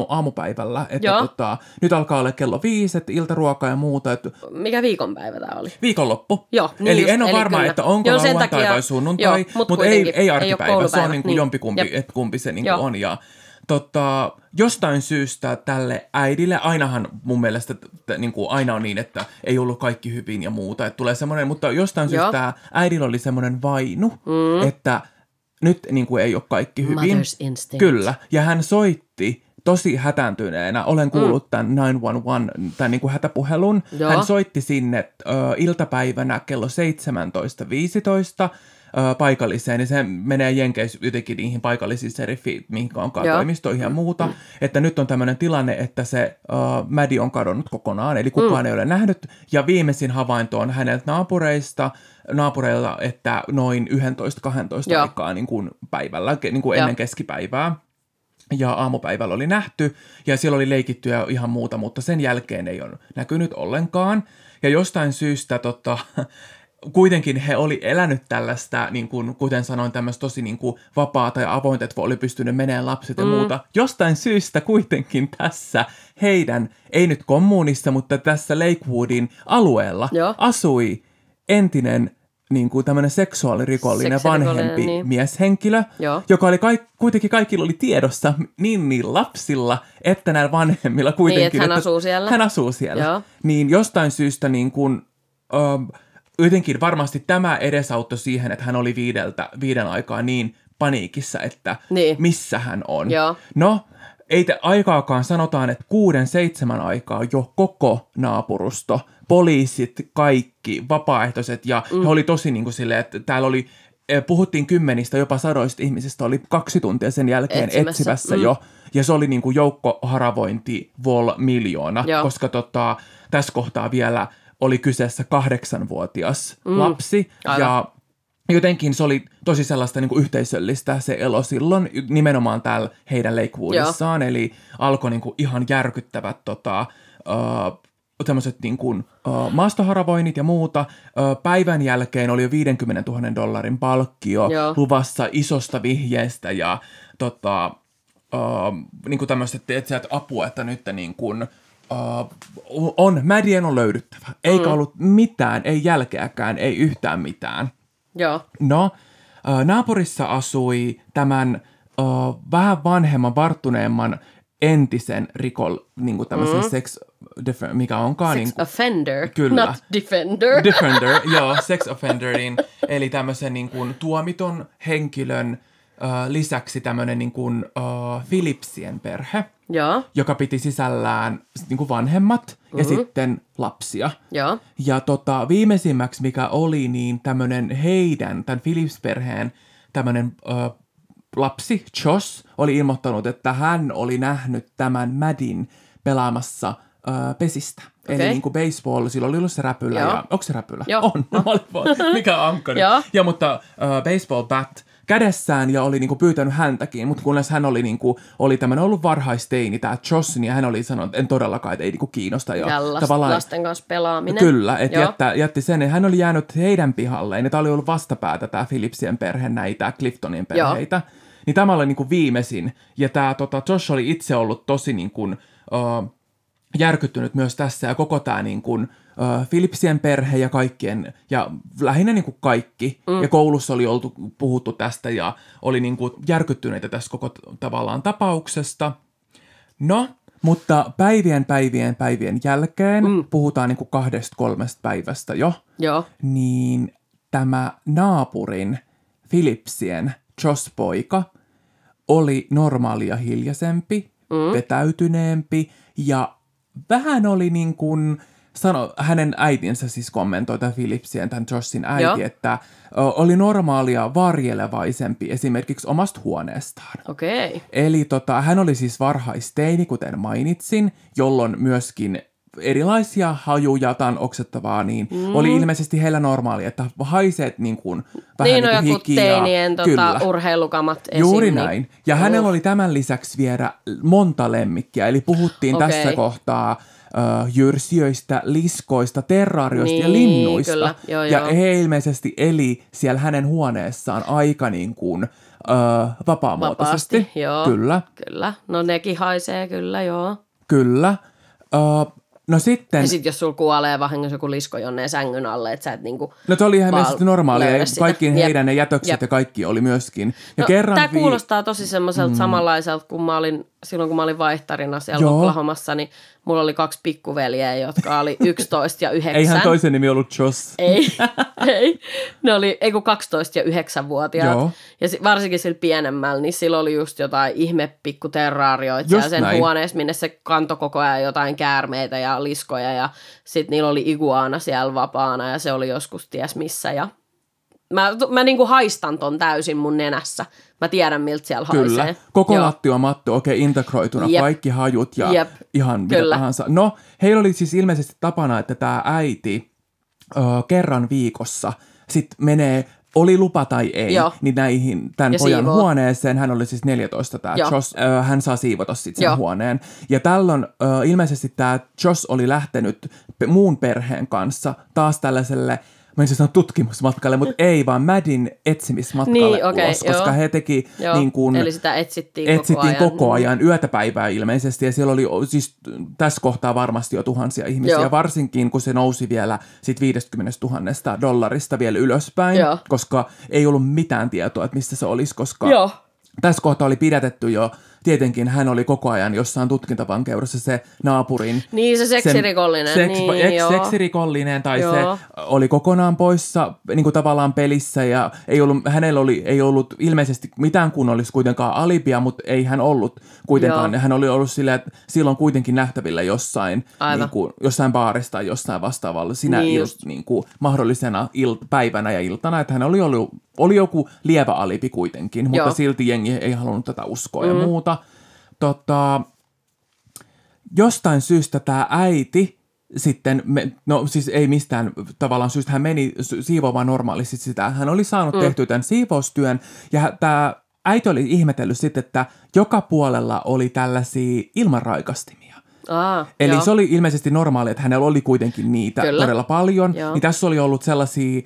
aamupäivällä, että nyt alkaa olla kello 5, että iltaruokaa ja muuta. Että mikä viikonpäivä tämä oli? Viikonloppu. Joo, niin eli en ole varma, kyllä, että onko lauantai vai sunnuntai, mutta ei arkipäivä. Se on niin kuin jompikumpi, että kumpi se niin kuin on. Ja jostain syystä tälle äidille, ainahan mun mielestä niin kuin aina on niin, että ei ollut kaikki hyvin ja muuta, että tulee semmoinen, mutta jostain syystä äidillä oli semmoinen vainu, että nyt niin kuin ei ole kaikki hyvin. Mother's instinct. Kyllä, ja hän soitti tosi hätääntyneenä. Olen kuullut tämän 911, tämän niin kuin hätäpuhelun. Joo. Hän soitti sinne iltapäivänä kello 17.15 paikalliseen, niin se menee jenkeissä jotenkin niihin paikallisiin seriffiin, mihinkä on toimistoihin ja muuta, että nyt on tämmöinen tilanne, että se Maddie on kadonnut kokonaan, eli kukaan ei ole nähnyt, ja viimeisin havainto on häneltä naapureilla, että noin 11-12 aikaa niin kuin päivällä, niin kuin ennen keskipäivää. Ja aamupäivällä oli nähty, ja siellä oli leikitty ja ihan muuta, mutta sen jälkeen ei ole näkynyt ollenkaan. Ja jostain syystä kuitenkin he oli elänyt tällaista, niin kuin, kuten sanoin, tämmöistä tosi niin kuin vapaata ja avointa, että oli pystynyt menemään lapset ja muuta. Jostain syystä kuitenkin tässä heidän, ei nyt kommunissa, mutta tässä Lakewoodin alueella asui entinen niin kuin tämmöinen seksuaalirikollinen vanhempi mieshenkilö, joka oli kuitenkin kaikilla oli tiedossa niin lapsilla, että näillä vanhemmilla kuitenkin. Niin, että hän asuu siellä. Joo. Niin jostain syystä niin kuin, jotenkin varmasti tämä edesauttoi siihen, että hän oli viiden aikaa niin paniikissa, että missä hän on. Joo. No, ei aikaakaan sanotaan, että 6-7 aikaa jo koko naapurusto, poliisit, kaikki, vapaaehtoiset ja he oli tosi niin kuin silleen, että täällä oli, puhuttiin 10, jopa 100 ihmisistä, oli 2 tuntia sen jälkeen etsivässä jo. Ja se oli niin kuin joukkoharavointi miljoona, koska tässä kohtaa vielä oli kyseessä 8-vuotias lapsi ja jotenkin se oli tosi sellaista niin kuin yhteisöllistä se elo silloin, nimenomaan täällä heidän Lakewoodissaan, eli alkoi niin kuin ihan järkyttävät tämmöiset niin kuin maastoharavoinnit ja muuta. Päivän jälkeen oli jo $50,000 palkkio luvassa isosta vihjeestä ja niin kuin tämmöiset etsivät apua, että nyt niin kuin Maddien on löydyttävä. Eikä ollut mitään, ei jälkeäkään, ei yhtään mitään. Joo. No, naapurissa asui tämän vähän vanhemman, varttuneemman entisen niinku tämmöisen sex offender. Kyllä. Not defender. Defender, joo, sex offenderin, eli tämmöisen niin kuin tuomiton henkilön lisäksi tämmöinen niin kuin Phillipsien perhe, joka piti sisällään niin kuin vanhemmat ja sitten lapsia. Ja viimeisimmäksi mikä oli, niin tämmöinen tämän Phillips-perheen tämmöinen lapsi, Josh, oli ilmoittanut, että hän oli nähnyt tämän Maddien pelaamassa pesistä. Okay. Eli niin kuin baseball, sillä oli ollut se räpylä. Ja, onko se räpylä? Joo. On, mikä ankkoni. Ja mutta baseball bat kädessään ja oli niinku pyytänyt häntäkin, mutta kunnes hän oli niinku oli tämän ollut varhaisteini tää Josh, niin hän oli sanonut, en todellakaan, että ei niinku kiinnosta jo tavallaan lasten kanssa pelaaminen. Kyllä, että jätti sen, että hän oli jäänyt heidän pihalleen, että oli ollut vastapäätä tää Phillipsien perhe näitä Cliftonin perheitä. Niin tämä oli niinku viimeisin ja tää Josh oli itse ollut tosi niinkun järkyttynyt myös tässä ja koko tää niinkun Phillipsien perhe ja kaikkien, ja lähinnä niin kuin kaikki, ja koulussa oli puhuttu tästä, ja oli niin kuin järkyttyneitä tästä koko tavallaan tapauksesta. No, mutta päivien jälkeen, puhutaan niin kuin 2-3 päivästä jo, niin tämä naapurin Phillipsien Josh-poika oli normaalia hiljaisempi, vetäytyneempi, ja vähän oli niin kuin hänen äitinsä siis kommentoi tämän Phillipsien, tämän Joshin äiti, että oli normaalia varjelevaisempi esimerkiksi omasta huoneestaan. Okay. Eli hän oli siis varhaisteini, kuten mainitsin, jolloin myöskin erilaisia hajuja, tämän oksettavaa, niin oli ilmeisesti heillä normaalia, että haiseet niin kuin vähän niin kuin hikiä. Niin, teinien urheilukamat esiin. Juuri näin. Niin. Ja hänellä oli tämän lisäksi vielä monta lemmikkiä, eli puhuttiin tässä kohtaa jyrsijöistä, liskoista, terraarioista ja linnuista. Kyllä, he ilmeisesti eli siellä hänen huoneessaan aika niin kuin vapaamuotoisesti. Vapaasti, joo. Kyllä. No nekin haisee, kyllä, joo. Kyllä. No sitten. Ja sitten jos sulla kuolee vahingossa joku lisko jonneen sängyn alle, että sä et niinku. No toi oli ihan mielestäni normaalia. Kaikkiin heidän ne jätökset ja kaikki oli myöskin. Ja no, tää kuulostaa tosi semmoiselta samanlaiselta, kun mä olin silloin kun mä olin vaihtarina siellä Oklahomassa, niin mulla oli 2 pikkuveljeä, jotka oli 11 ja 9. Eihän toisen nimi ollut Josh. Ei. Ne oli 12 ja 9-vuotiaat. Joo. Ja varsinkin sillä pienemmällä, niin sillä oli just jotain ihme pikkuterraarioita ja sen huoneessa, minne se kantoi koko ajan jotain käärmeitä ja liskoja. Ja sit niillä oli iguana siellä vapaana ja se oli joskus ties missä. Ja mä niinku haistan ton täysin mun nenässä. Mä tiedän, miltä siellä haisee. Kyllä. Koko lattiamatto, okei, integroituna, kaikki hajut ja ihan mitä tahansa. No, heillä oli siis ilmeisesti tapana, että tää äiti kerran viikossa sit menee, oli lupa tai ei, niin näihin tämän ja pojan siivoo huoneeseen. Hän oli siis 14 tää Josh. Hän saa siivota sit sen huoneen. Ja tällöin ilmeisesti tää Josh oli lähtenyt muun perheen kanssa taas tällaiselle, mä en siis sano tutkimusmatkalle, mutta ei vaan Maddin etsimismatkalle niin, ulos, koska he teki niin kuin... Eli sitä etsittiin koko ajan, yötä päivää ilmeisesti, ja siellä oli siis tässä kohtaa varmasti jo tuhansia ihmisiä, varsinkin kun se nousi vielä sit $50,000 vielä ylöspäin, koska ei ollut mitään tietoa, että missä se olisi, koska tässä kohtaa oli pidätetty jo. Tietenkin hän oli koko ajan jossain tutkintavankeudessa se naapurin... Niin, se seksirikollinen. Seksirikollinen tai se oli kokonaan poissa niin kuin tavallaan pelissä ja hänellä ei ollut ilmeisesti mitään kunnollista kuitenkaan alibia, mutta ei hän ollut kuitenkaan. Hän oli ollut silleen, että silloin kuitenkin nähtävillä jossain baarissa tai jossain vastaavalla sinä mahdollisena päivänä ja iltana, että hän oli joku lievä alibi kuitenkin, mutta silti jengi ei halunnut tätä uskoa ja muuta. Jostain syystä tämä äiti sitten, ei mistään tavallaan syystä, hän meni siivoamaan normaalisti sitä. Hän oli saanut tehtyä tämän siivoustyön ja tämä äiti oli ihmetellyt sitten, että joka puolella oli tällaisia ilmanraikastimia. Eli se oli ilmeisesti normaali, että hänellä oli kuitenkin niitä todella paljon. Niin tässä oli ollut sellaisia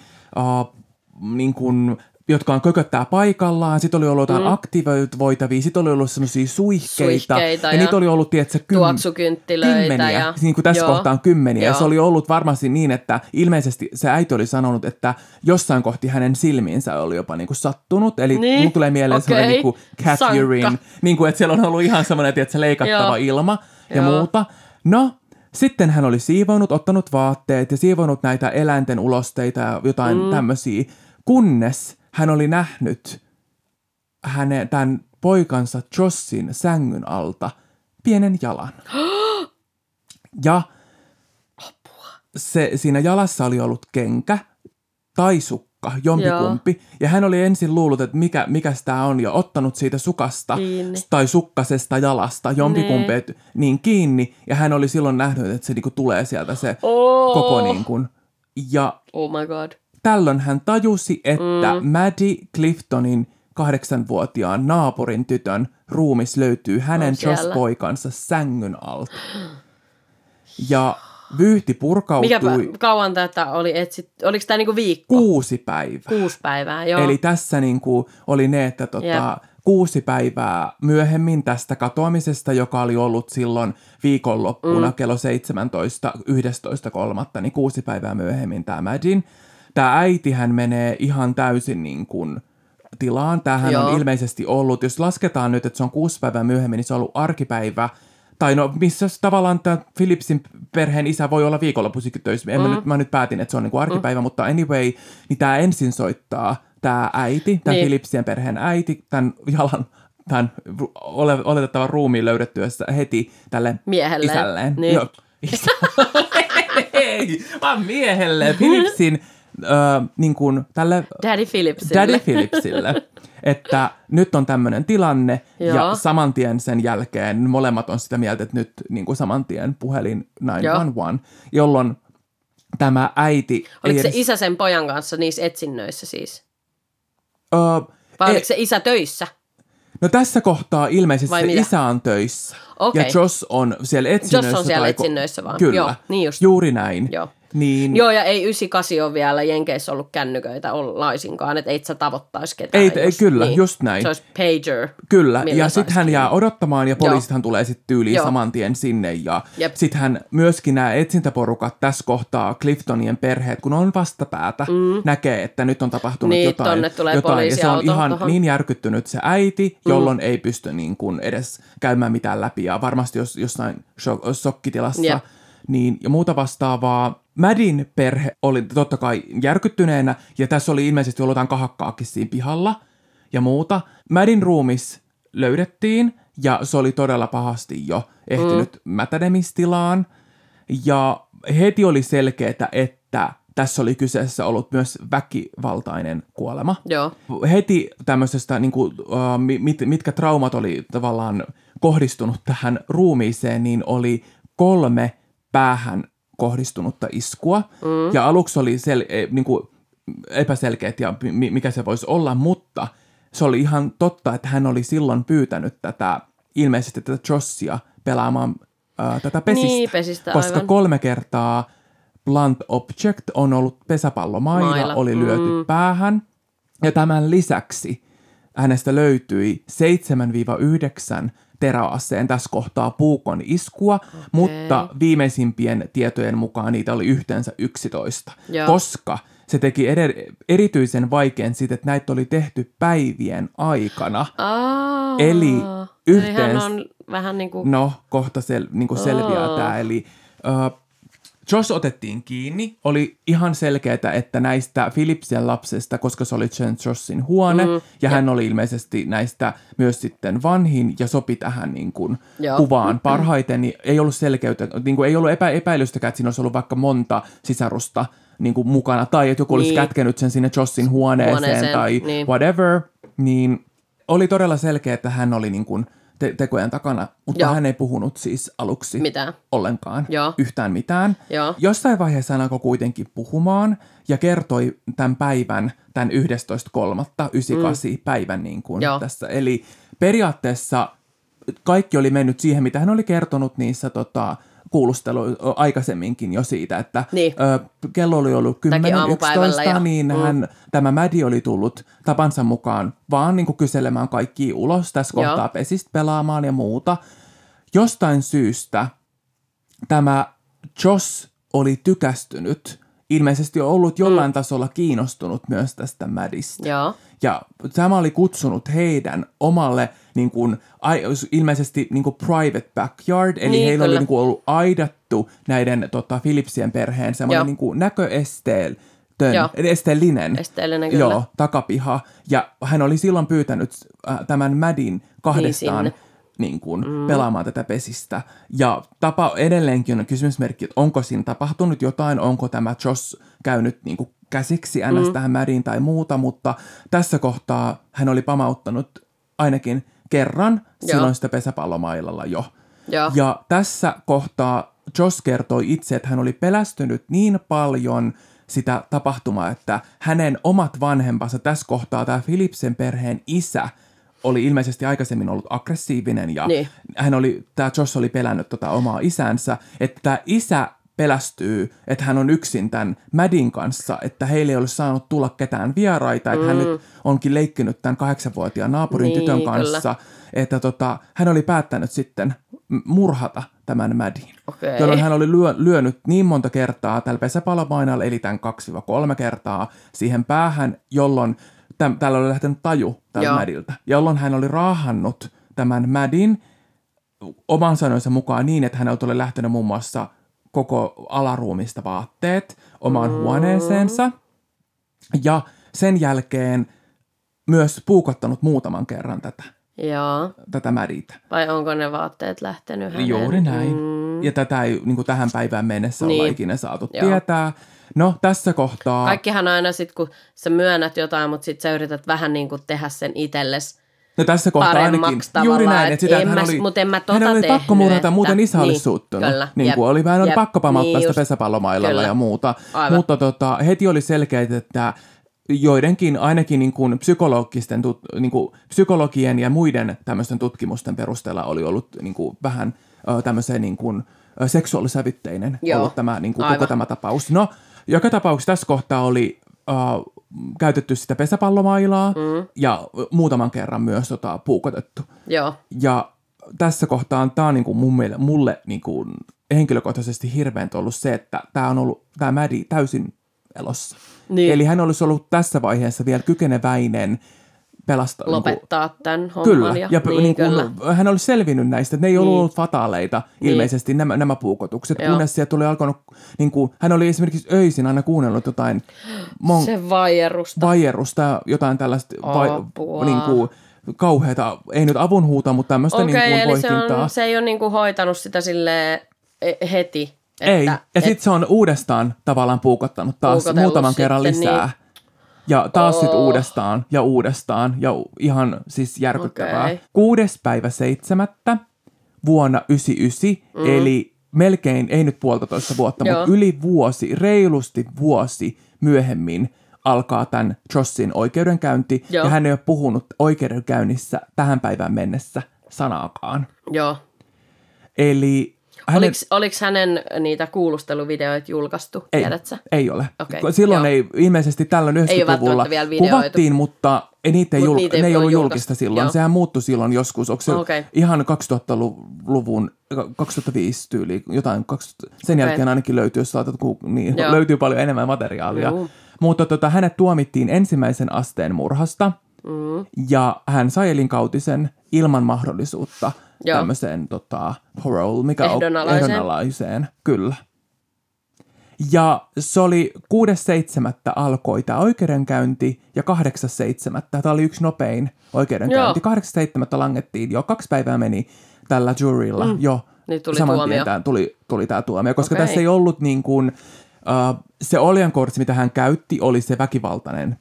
niin kuin... jotka on kököttää paikallaan, sitten oli ollut jotain aktivoitavia, sitten oli ollut semmoisia suihkeita ja niitä oli ollut, tietsä, kymmeniä, niin kuin tässä kohtaa on kymmeniä. Ja se oli ollut varmasti niin, että ilmeisesti se äiti oli sanonut, että jossain kohti hänen silmiinsä oli jopa niin kuin sattunut, eli mun tulee mieleen semmoinen niin kuin cat urine, niin kuin, että siellä on ollut ihan semmoinen, tietsä, leikattava ilma ja muuta. No, sitten hän oli siivoonut, ottanut vaatteet ja siivoonut näitä eläinten ulosteita ja jotain tämmöisiä, kunnes... Hän oli nähnyt tämän poikansa Jossin sängyn alta pienen jalan. Ja siinä jalassa oli ollut kenkä tai sukka, jompikumpi. Ja hän oli ensin luullut, että mikäs tämä on, ja ottanut siitä sukasta tai sukkasesta jalasta jompikumpi niin kiinni. Ja hän oli silloin nähnyt, että se niinku tulee sieltä se koko niin kuin. Ja oh my god. Tällöin hän tajusi, että Maddie Cliftonin 8-vuotiaan naapurin tytön ruumis löytyy hänen Josh-poikansa sängyn alta. Ja vyyhti purkautui... Kauan tätä oli etsitty? Oliko tämä niinku viikko? 6 päivää. 6 päivää, joo. Eli tässä niinku oli ne, että 6 päivää myöhemmin tästä katoamisesta, joka oli ollut silloin viikonloppuna kello 17.11.3. Niin 6 päivää myöhemmin tämä Maddien. Tämä äitihän menee ihan täysin niin kuin tilaan. Tämähän on ilmeisesti ollut, jos lasketaan nyt, että se on 6 päivää myöhemmin, niin se on ollut arkipäivä. Tai no, missä tavallaan tämä Phillipsin perheen isä voi olla viikonloppuisikin töissä. Mä nyt päätin, että se on niin kuin arkipäivä, mutta anyway, niin tämä ensin soittaa tämä äiti, tämä Phillipsien perheen äiti, tämän jalan, tämän oletettavan ruumiin löydettyessä heti tälle miehelle. Isälleen. Niin. Joo, Ei, vaan miehelle, Phillipsin... niin kuin tälle Daddy Phillipsille, että nyt on tämmöinen tilanne ja saman tien sen jälkeen molemmat on sitä mieltä, että nyt niin kuin saman tien puhelin 911, jolloin tämä äiti... Oliko se isä sen pojan kanssa niissä etsinnöissä siis? Vai oliko se isä töissä? No tässä kohtaa ilmeisesti se isä on töissä ja Josh on siellä etsinnöissä. Josh on siellä etsinnöissä vaan. Kyllä, niin just. Juuri näin. Joo. Niin. Joo, ja ei 98 ole vielä Jenkeissä ollut kännyköitä laisinkaan, että ei sä tavoittaisi ketään. Ei, just, kyllä, niin. Just näin. Se olisi pager. Kyllä, ja sitten hän jää odottamaan, ja poliisithan tulee sitten tyyliin saman tien sinne, ja sitten hän myöskin nämä etsintäporukat tässä kohtaa, Cliftonien perheet, kun on vastapäätä, näkee, että nyt on tapahtunut niin, jotain ja se on ihan niin järkyttynyt se äiti, jolloin ei pysty niin kuin edes käymään mitään läpi, ja varmasti jos jossain shokkitilassa, niin ja muuta vastaavaa. Maddien perhe oli totta kai järkyttyneenä, ja tässä oli ilmeisesti ollut jotain kahakkaakin siinä pihalla ja muuta. Maddien ruumis löydettiin, ja se oli todella pahasti jo ehtinyt mätänemistilaan, ja heti oli selkeää, että tässä oli kyseessä ollut myös väkivaltainen kuolema. Joo. Heti tämmöisestä, niin kuin, mitkä traumat oli tavallaan kohdistunut tähän ruumiiseen, niin oli 3 päähän kohdistunutta iskua. Mm. Ja aluksi oli niin kuin epäselkeät ja mikä se voisi olla, mutta se oli ihan totta, että hän oli silloin pyytänyt tätä, ilmeisesti tätä Jossia pelaamaan tätä pesistä. Niin, pesistä, koska aivan. 3 kertaa blunt object on ollut pesäpallomailla, oli lyöty päähän. Ja tämän lisäksi hänestä löytyi 7-9 teräaseen tässä kohtaa puukon iskua, mutta viimeisimpien tietojen mukaan niitä oli yhteensä 11, koska se teki erityisen vaikean siitä, että näitä oli tehty päivien aikana. Eli yhteensä... on vähän niin kuin... No, kohta niin kuin selviää tämä, eli... Josh otettiin kiinni. Oli ihan selkeää, että näistä Phillipsien lapsesta, koska se oli Joshin huone, ja hän oli ilmeisesti näistä myös sitten vanhin ja sopi tähän niin kuin kuvaan parhaiten. Niin ei ollut selkeyttä, niin kuin ei ollut epäilystäkään, että siinä olisi ollut vaikka monta sisarusta niin kuin mukana, tai että joku olisi kätkenyt sen sinne Joshin huoneeseen tai whatever. Niin oli todella selkeää, että hän oli niin kuin tekojen takana, mutta hän ei puhunut siis aluksi ollenkaan, yhtään mitään. Joo. Jossain vaiheessa hän alkoi kuitenkin puhumaan ja kertoi tämän päivän, tämän 11.3.98 päivän niin kuin tässä. Eli periaatteessa kaikki oli mennyt siihen, mitä hän oli kertonut niissä kuulusteluja aikaisemminkin jo siitä, että kello oli ollut 10.11, niin tämä Maddie oli tullut tapansa mukaan vaan niin kuin kyselemään kaikkia ulos, tässä kohtaa pesistä pelaamaan ja muuta. Jostain syystä tämä Josh oli tykästynyt, ilmeisesti ollut jollain tasolla kiinnostunut myös tästä Maddiestä. Joo. Ja tämä oli kutsunut heidän omalle niin kuin, ilmeisesti niin kuin private backyard, eli niin, heillä oli niin kuin, ollut aidattu näiden Phillipsien perheen semmoinen niin kuin esteellinen takapiha. Ja hän oli silloin pyytänyt tämän Maddien kahdestaan niin kuin, pelaamaan tätä pesistä. Ja edelleenkin on kysymysmerkki, että onko siinä tapahtunut jotain, onko tämä Josh käynyt niin kuin, käsiksi tähän Maddieen tai muuta, mutta tässä kohtaa hän oli pamauttanut ainakin kerran silloin sitä pesäpallomailalla jo. Ja tässä kohtaa Josh kertoi itse, että hän oli pelästynyt niin paljon sitä tapahtumaa, että hänen omat vanhempansa tässä kohtaa, tämä Phillipsen perheen isä, oli ilmeisesti aikaisemmin ollut aggressiivinen ja tämä Josh oli pelännyt omaa isänsä, että tämä isä pelästyy, että hän on yksin tämän Maddien kanssa, että heille ei ole saanut tulla ketään vieraita, että hän nyt onkin leikkinyt tämän 8-vuotiaan naapurin tytön kanssa, että hän oli päättänyt sitten murhata tämän Maddien, jolloin hän oli lyönyt niin monta kertaa tällä pesäpallomainalla, eli tämän 2-3 kertaa siihen päähän, jolloin täällä oli lähtenyt taju tämän Maddieltä, jolloin hän oli raahannut tämän Maddien oman sanoinsa mukaan niin, että häneltä oli lähtenyt muun muassa koko alaruumista vaatteet omaan huoneeseensa ja sen jälkeen myös puukottanut muutaman kerran tätä Maddieta. Vai onko ne vaatteet lähtenyt hänelle? Juuri näin. Ja tätä ei niin kuin tähän päivään mennessä olla ikinä saatu tietää. No tässä kohtaa... Kaikkihan aina sitten, kun sä myönnät jotain, mutta sitten sä yrität vähän niin kuin tehdä sen itsellesi. No tässä kohtaa ainakin, juuri näin, että hän oli pakko murhata, muuten isä olisi suuttunut. Niin kuin oli, hän oli pakko pamauttaa sitä pesäpallomailalla ja muuta. Aivan. Mutta heti oli selkeää, että joidenkin ainakin niin kuin psykologien ja muiden tämmöisten tutkimusten perusteella oli ollut niin kuin vähän tämmöiseen niin kuin seksuaalisävytteinen ollut tämä, niin kuin, koko tämä tapaus. No, joka tapauksessa tässä kohtaa oli käytetty sitä pesäpallomailaa ja muutaman kerran myös puukotettu. Joo. Ja tässä kohtaa tämä on niin kuin mulle niin kuin henkilökohtaisesti hirveäntä ollut se, että tämä on ollut tämä Maddie täysin elossa. Niin. Eli hän olisi ollut tässä vaiheessa vielä kykeneväinen pelastaa. Lopettaa niin tämän homman. Kyllä, ja niin kyllä. Hän oli selvinnyt näistä, että ne ei ollut fataaleita ilmeisesti nämä puukotukset, kunnes sieltä oli alkanut, niin kuin, hän oli esimerkiksi öisin aina kuunnellut jotain sen vaijerusta, jotain tällaista niin kuin, kauheata, ei nyt avunhuuta, mutta tämmöistä niin kuin voikintaa. Okei, eli se ei ole niin kuin hoitanut sitä silleen heti. Ei, ja sitten se on uudestaan tavallaan puukottanut taas muutaman kerran lisää. Niin. Ja taas sitten uudestaan ja ihan siis järkyttävää. Okay. 6.7. vuonna 1999, eli melkein, ei nyt 1,5 vuotta, mutta yli vuosi, reilusti vuosi myöhemmin alkaa tämän Jossin oikeudenkäynti. Joo. Ja hän ei ole puhunut oikeudenkäynnissä tähän päivään mennessä sanaakaan. Joo. Eli... Oliko hänen niitä kuulusteluvideoita julkaistu, tiedätkö? Ei ole. Okay. Silloin ei, ilmeisesti tällöin 90-luvulla kuvattiin, mutta niitä ei ollut julkista silloin. Joo. Sehän muuttui silloin joskus, onko se ihan 2000-luvun, 2005 tyyliin, jotain, sen jälkeen ainakin löytyy, jos saatat, niin löytyy paljon enemmän materiaalia. Mutta hänet tuomittiin ensimmäisen asteen murhasta ja hän sai elinkautisen ilman mahdollisuutta tämmöiseen parole, mikä on ehdonalaiseen. Kyllä. Ja se oli 6.7. alkoi tämä oikeudenkäynti ja 8.7. Tämä oli yksi nopein oikeudenkäynti. 8.7. langettiin jo, 2 päivää meni tällä jurylla jo. Niin tuli tuomio. Tuli tämä tuomio, koska tässä ei ollut niin kuin... se oljenkortsi, mitä hän käytti, oli se väkivaltainen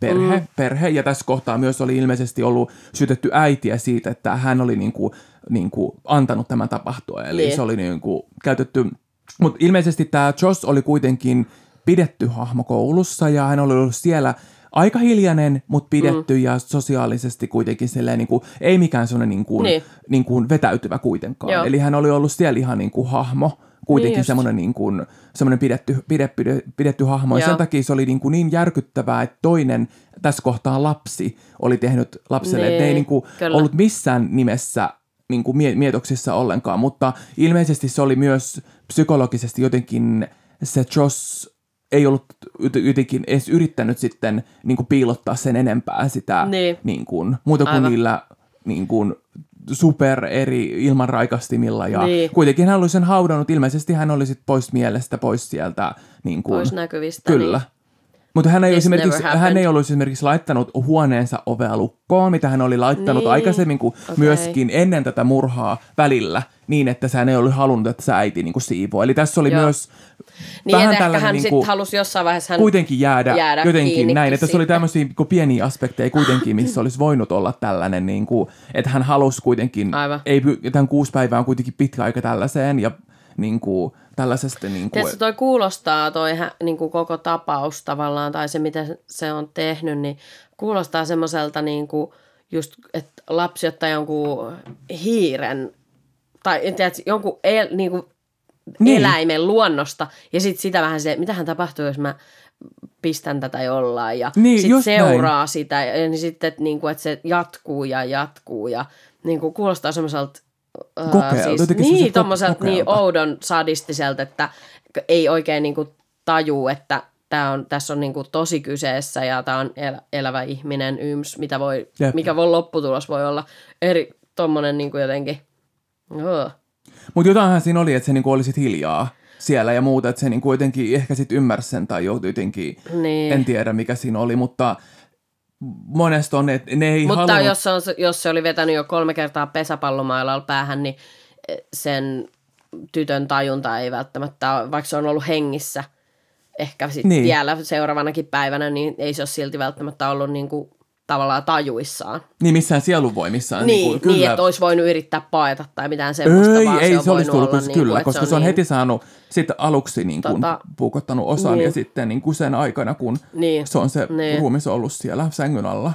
perhe. Ja tässä kohtaa myös oli ilmeisesti ollut syytetty äitiä siitä, että hän oli niinku antanut tämän tapahtua. Eli se oli niinku käytetty... Mutta ilmeisesti tämä Josh oli kuitenkin pidetty hahmo koulussa ja hän oli ollut siellä aika hiljainen, mutta pidetty ja sosiaalisesti kuitenkin silleen niinku, ei mikään sellainen niinku vetäytyvä kuitenkaan. Joo. Eli hän oli ollut siellä ihan niinku hahmo. Kuitenkin niin semmoinen, niin kuin, semmoinen pidetty hahmo. Ja sen takia se oli niin järkyttävää, että toinen tässä kohtaa lapsi oli tehnyt lapselle. Niin, että ei niin kuin ollut missään nimessä niin kuin mietoksissa ollenkaan. Mutta ilmeisesti se oli myös psykologisesti jotenkin se Josh ei ollut jotenkin edes yrittänyt sitten niin kuin piilottaa sen enempää sitä niin kuin, muuta kuin niillä... Niin kuin, super eri ilman raikastimilla ja kuitenkin hän oli sen haudannut. Ilmeisesti hän oli sitten pois mielestä, pois sieltä. Niin kuin, pois näkyvistä. Kyllä. Niin. Mutta hän ei ollut esimerkiksi laittanut huoneensa ovea lukkoon, mitä hän oli laittanut aikaisemmin kuin myöskin ennen tätä murhaa välillä, niin että hän ei ollut halunnut, että se äiti niin kuin siivoo. Eli tässä oli myös vähän ehkä tällainen... Hän niin kuin, halusi jossain vaiheessa hän kuitenkin jäädä jotenkin näin. Että se oli tämmöisiä pieniä aspekteja kuitenkin, missä olisi voinut olla tällainen, niin kuin, että hän halusi kuitenkin... Ei, tämän 6 päivää on kuitenkin pitkä aika tällaiseen ja... Niin kuin, tällaisesta niin kuin... Tietysti toi kuulostaa toi niin kuin koko tapaus tavallaan, tai se mitä se on tehnyt, niin kuulostaa semmoiselta niin kuin just, että lapsi ottaa jonkun hiiren, tai tiedätkö, jonkun niin kuin eläimen luonnosta, ja sitten sitä vähän se, mitähän tapahtuu, jos mä pistän tätä jollain, ja niin, sitten seuraa näin. Sitä, ja niin sitten, että, niin kuin, että se jatkuu, ja niin kuin kuulostaa semmoiselta, tommoselta niin oudon sadistiselta, että ei oikein niinku tajuu, että tässä on niinku tosi kyseessä ja tämä on elävä ihminen mikä lopputulos voi olla eri tommonen niinku jotenkin. Mut jotainhan siinä oli, että se niinku oli sit hiljaa siellä ja muuta, että se niinku jotenkin ehkä sit ymmärsi sen tai jotenkin niin. En tiedä mikä siinä oli, mutta monesti on, että ne ei mutta halunnut... jos se oli vetänyt jo 3 kertaa pesäpallomailalla päähän, niin sen tytön tajunta ei välttämättä, vaikka se on ollut hengissä ehkä sitten vielä seuraavanakin päivänä, niin ei se ole silti välttämättä ollut niin kuin tavallaan tajuissaan. Niin missään sielunvoimissaan. Niin, että olisi voinut yrittää paeta tai mitään semmoista, ei se olisi tullut, koska se on niin... heti saanut sitten aluksi niin kuin puukottanut osan ja sitten niin kuin sen aikana, kun se on se ruumis ollut siellä sängyn alla.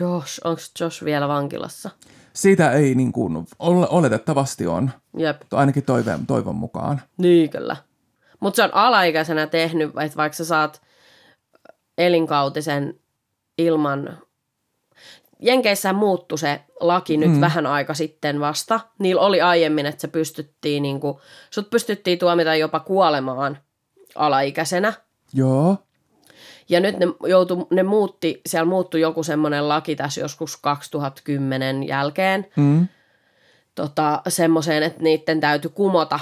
Josh, onko Josh vielä vankilassa? siitä ei niin kuin oletettavasti on. Jep. Ainakin toivon mukaan. Niin kyllä. Mutta se on alaikäisenä tehnyt, että vaikka sä saat elinkautisen ilman... Jenkeissä muuttui se laki nyt vähän aika sitten vasta. Niillä oli aiemmin, että se pystyttiin niinku, sut pystyttiin tuomita jopa kuolemaan alaikäisenä. Joo. Ja nyt ne muuttui joku semmoinen laki tässä joskus 2010 jälkeen. Semmoiseen, että niiden täytyi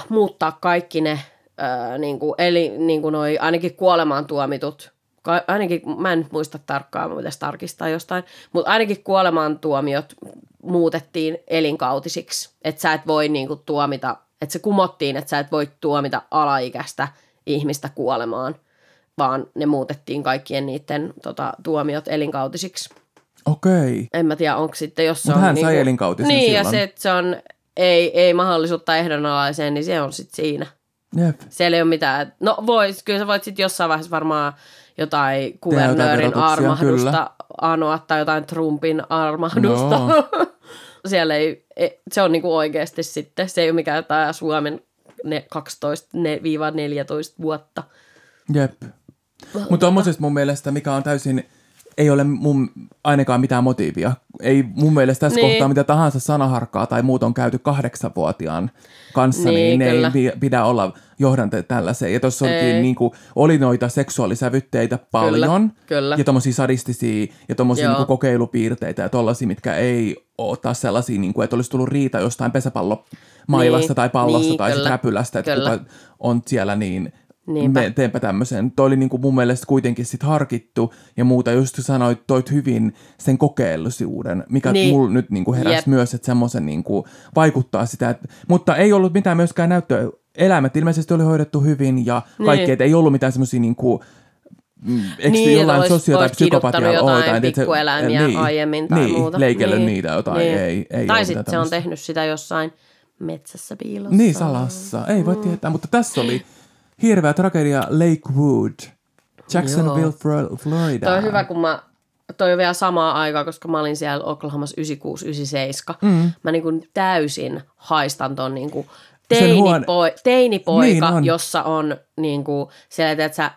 muuttaa kaikki ne noi ainakin kuolemaan tuomitut. Ainakin, mä en nyt muista tarkkaan, mä pitäisi tarkistaa jostain, mutta ainakin kuolemaantuomiot muutettiin elinkautisiksi, että sä et voi niinku tuomita, että se kumottiin, että sä et voi tuomita alaikäistä ihmistä kuolemaan, vaan ne muutettiin kaikkien niiden tuomiot elinkautisiksi. Okei. En mä tiedä, onko sitten, jos se on... Mutta hän sai elinkautisen niin, silloin. Ja se, että se on, ei mahdollisuutta ehdonalaiseen, niin se on sitten siinä. Jep. Siellä ei ole mitään, no vois, kyllä sä voit sitten jossain vaiheessa varmaan... jotain kuvernöörin armahdusta kyllä. Anoa tai jotain Trumpin armahdusta. No. Siellä ei, se on niinku oikeasti sitten, se ei ole mikään jotain Suomen 12-14 vuotta. Jep. Mutta tommosesta mun mielestä, mikä on täysin, ei ole ainakaan mitään motiivia. Ei mun mielestä tässä kohtaa mitä tahansa sanaharkkaa tai muut on käyty 8-vuotiaan kanssa, niin ne ei pidä olla johdante tällaiseen. Ja tuossa niinku, oli noita seksuaalisävytteitä paljon kyllä. ja tommosia sadistisia ja tommosia niinku kokeilupiirteitä ja tollaisia, mitkä ei ole taas sellaisia, niinku, että olisi tullut riita jostain pesäpallomailasta tai pallosta tai sit räpylästä, että kuka on siellä niin... Teenpä tämmöisen. Toi oli niinku mun mielestä kuitenkin sit harkittu ja muuta. Just sanoit, toit hyvin sen kokeellisuuden, mikä mulla nyt niinku heräsi myös, että semmoisen niinku vaikuttaa sitä. Mutta ei ollut mitään myöskään näyttöä. Elämät ilmeisesti oli hoidettu hyvin ja kaikki, että ei ollut mitään semmoisia niinku... Eikö jollain sosio- tai psykopatialla ole jotain pikkueläimiä aiemmin tai muuta? Leikellyt niitä jotain. Ei tai sitten se on tehnyt sitä jossain metsässä piilossa. Niin, salassa. Ei voi tietää, mutta tässä oli... Hirveä tragedia Lakewood, Jacksonville, Florida. Toi on hyvä, kun mä, toi on vielä samaa aikaa, koska mä olin siellä Oklahomassa 96-97. Mä niin kuin täysin haistan ton niin kuin teinipoika, niin, jossa on niin kuin siellä, että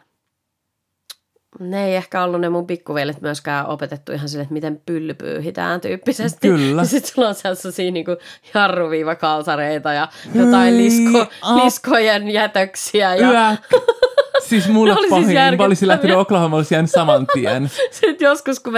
ne ei ehkä ollut ne mun pikkuvelet myöskään opetettu ihan sille, että miten pylly pyyhitään tyyppisesti. Kyllä. Ja sitten sulla on sellaisia niin kuin jarruviivakalsareita ja jotain liskojen jätöksiä. Ja... Siis mulle pahin. Mä olisin lähtenyt Oklahomaan saman tien. Sitten joskus, kun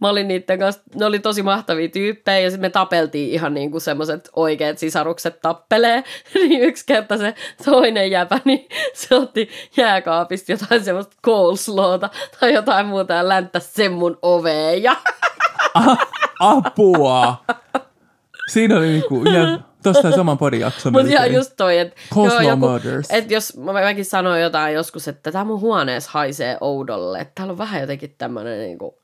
mä olin niiden kanssa, ne oli tosi mahtavia tyyppejä ja sitten me tapeltiin ihan niinku semmoiset oikeat sisarukset tappelee. Niin yksi kerta se toinen jäpä, niin se otti jääkaapista jotain semmoista coleslawta tai jotain muuta ja länttäsi sen mun oveen. Ja... Apua! Siinä oli niinku... Tuosta saman podijakson. Mutta ihan just toi, että jos mäkin sanoin jotain joskus, että tämä mun huoneessa haisee oudolle, että täällä on vähän jotenkin tämmöinen niinku,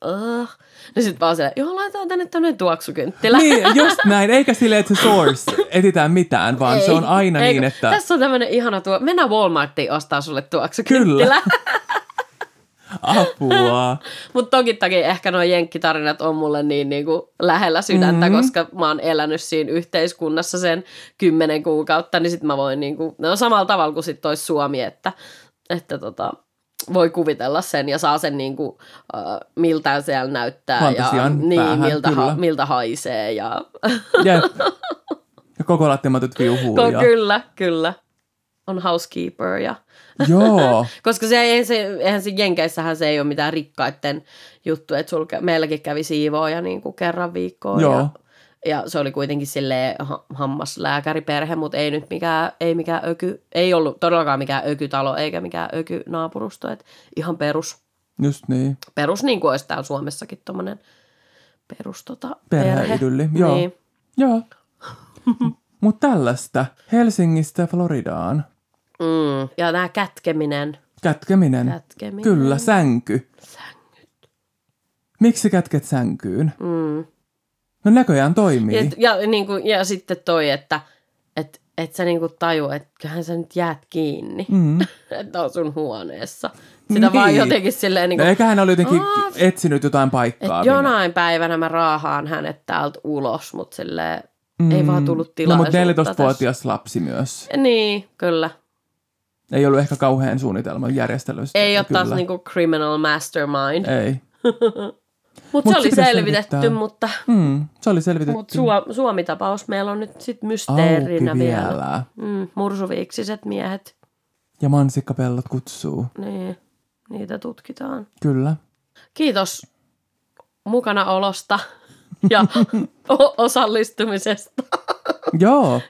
niin sitten vaan silleen, joo, laitetaan tänne tämmöinen tuoksukynttilä. Niin, just näin, eikä silleen, että se source etsitään mitään, vaan ei, se on aina niin, että... Tässä on tämmöinen ihana tuo, mennään Walmartiin ostaa sulle tuoksukynttilä. Apua. Mutta toki ehkä nuo jenkkitarinat on mulle niin niinku lähellä sydäntä, koska mä oon elänyt siinä yhteiskunnassa sen 10 kuukautta, niin sit mä voin niinku, no samalla tavalla kuin sit ois Suomi, että voi kuvitella sen ja saa sen niinku miltään siellä näyttää Fantasian ja niin miltä haisee ja ja koko lattimatut viuhuu ja kyllä. On housekeeper ja... Joo. Koska eihän se Jenkeissähän se ei ole mitään rikkaiden juttu, että meilläkin kävi siivooja niin kuin kerran viikkoon. Joo. Ja se oli kuitenkin silleen hammaslääkäriperhe, mutta ei ollut todellakaan mikään ökytalo eikä mikään ökynaapurusto, että ihan perus. Just niin. Perus niin kuin olisi täällä Suomessakin tommonen perus perheidylli. Joo. Niin. Joo. Mutta tällaista Helsingistä Floridaan. Ja nämä kätkeminen. Kyllä, sänky. Sängyt. Miksi kätket sänkyyn? No näköjään toimii. Ja sitten toi, että että sä niinku taju, että kyllähän sä nyt jäät kiinni, että on sun huoneessa. Sitä niin. Vaan jotenkin silleen niinku... No eikä hän ole jotenkin etsinyt jotain paikkaa. Jonain päivänä mä raahaan hänet täältä ulos, mutta silleen ei vaan tullut tilaisuutta. No mutta 14-vuotias lapsi myös. Niin, kyllä. Ei ollut ehkä kauhean suunnitelman järjestelystä. Ei ole taas niinku criminal mastermind. Ei. Mutta se oli selvitetty, mutta... se oli selvitetty. Mutta Suomi-tapaus meillä on nyt sitten mysteerinä vielä. Mursuviiksiset miehet. Ja mansikkapellot kutsuu. Niin, niitä tutkitaan. Kyllä. Kiitos mukana olosta ja osallistumisesta. Joo.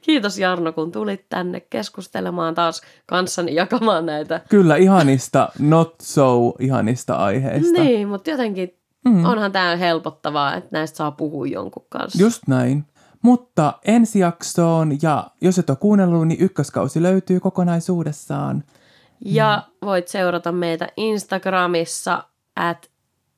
Kiitos Jarno, kun tulit tänne keskustelemaan taas kanssani, jakamaan näitä. Kyllä, ihanista, not so ihanista aiheista. Niin, mutta jotenkin onhan tämä helpottavaa, että näistä saa puhua jonkun kanssa. Just näin. Mutta ensi jaksoon, ja jos et ole kuunnellut, niin ykköskausi löytyy kokonaisuudessaan. Ja voit seurata meitä Instagramissa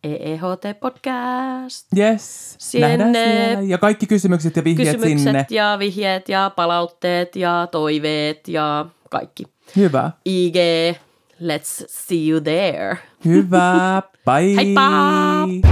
@eehtpodcast. Yes, nähdään siellä. Ja kaikki kysymykset ja vihjeet sinne. Kysymykset ja vihjeet ja palautteet ja toiveet ja kaikki. Hyvä. IG, let's see you there. Hyvä, bye. Heippa!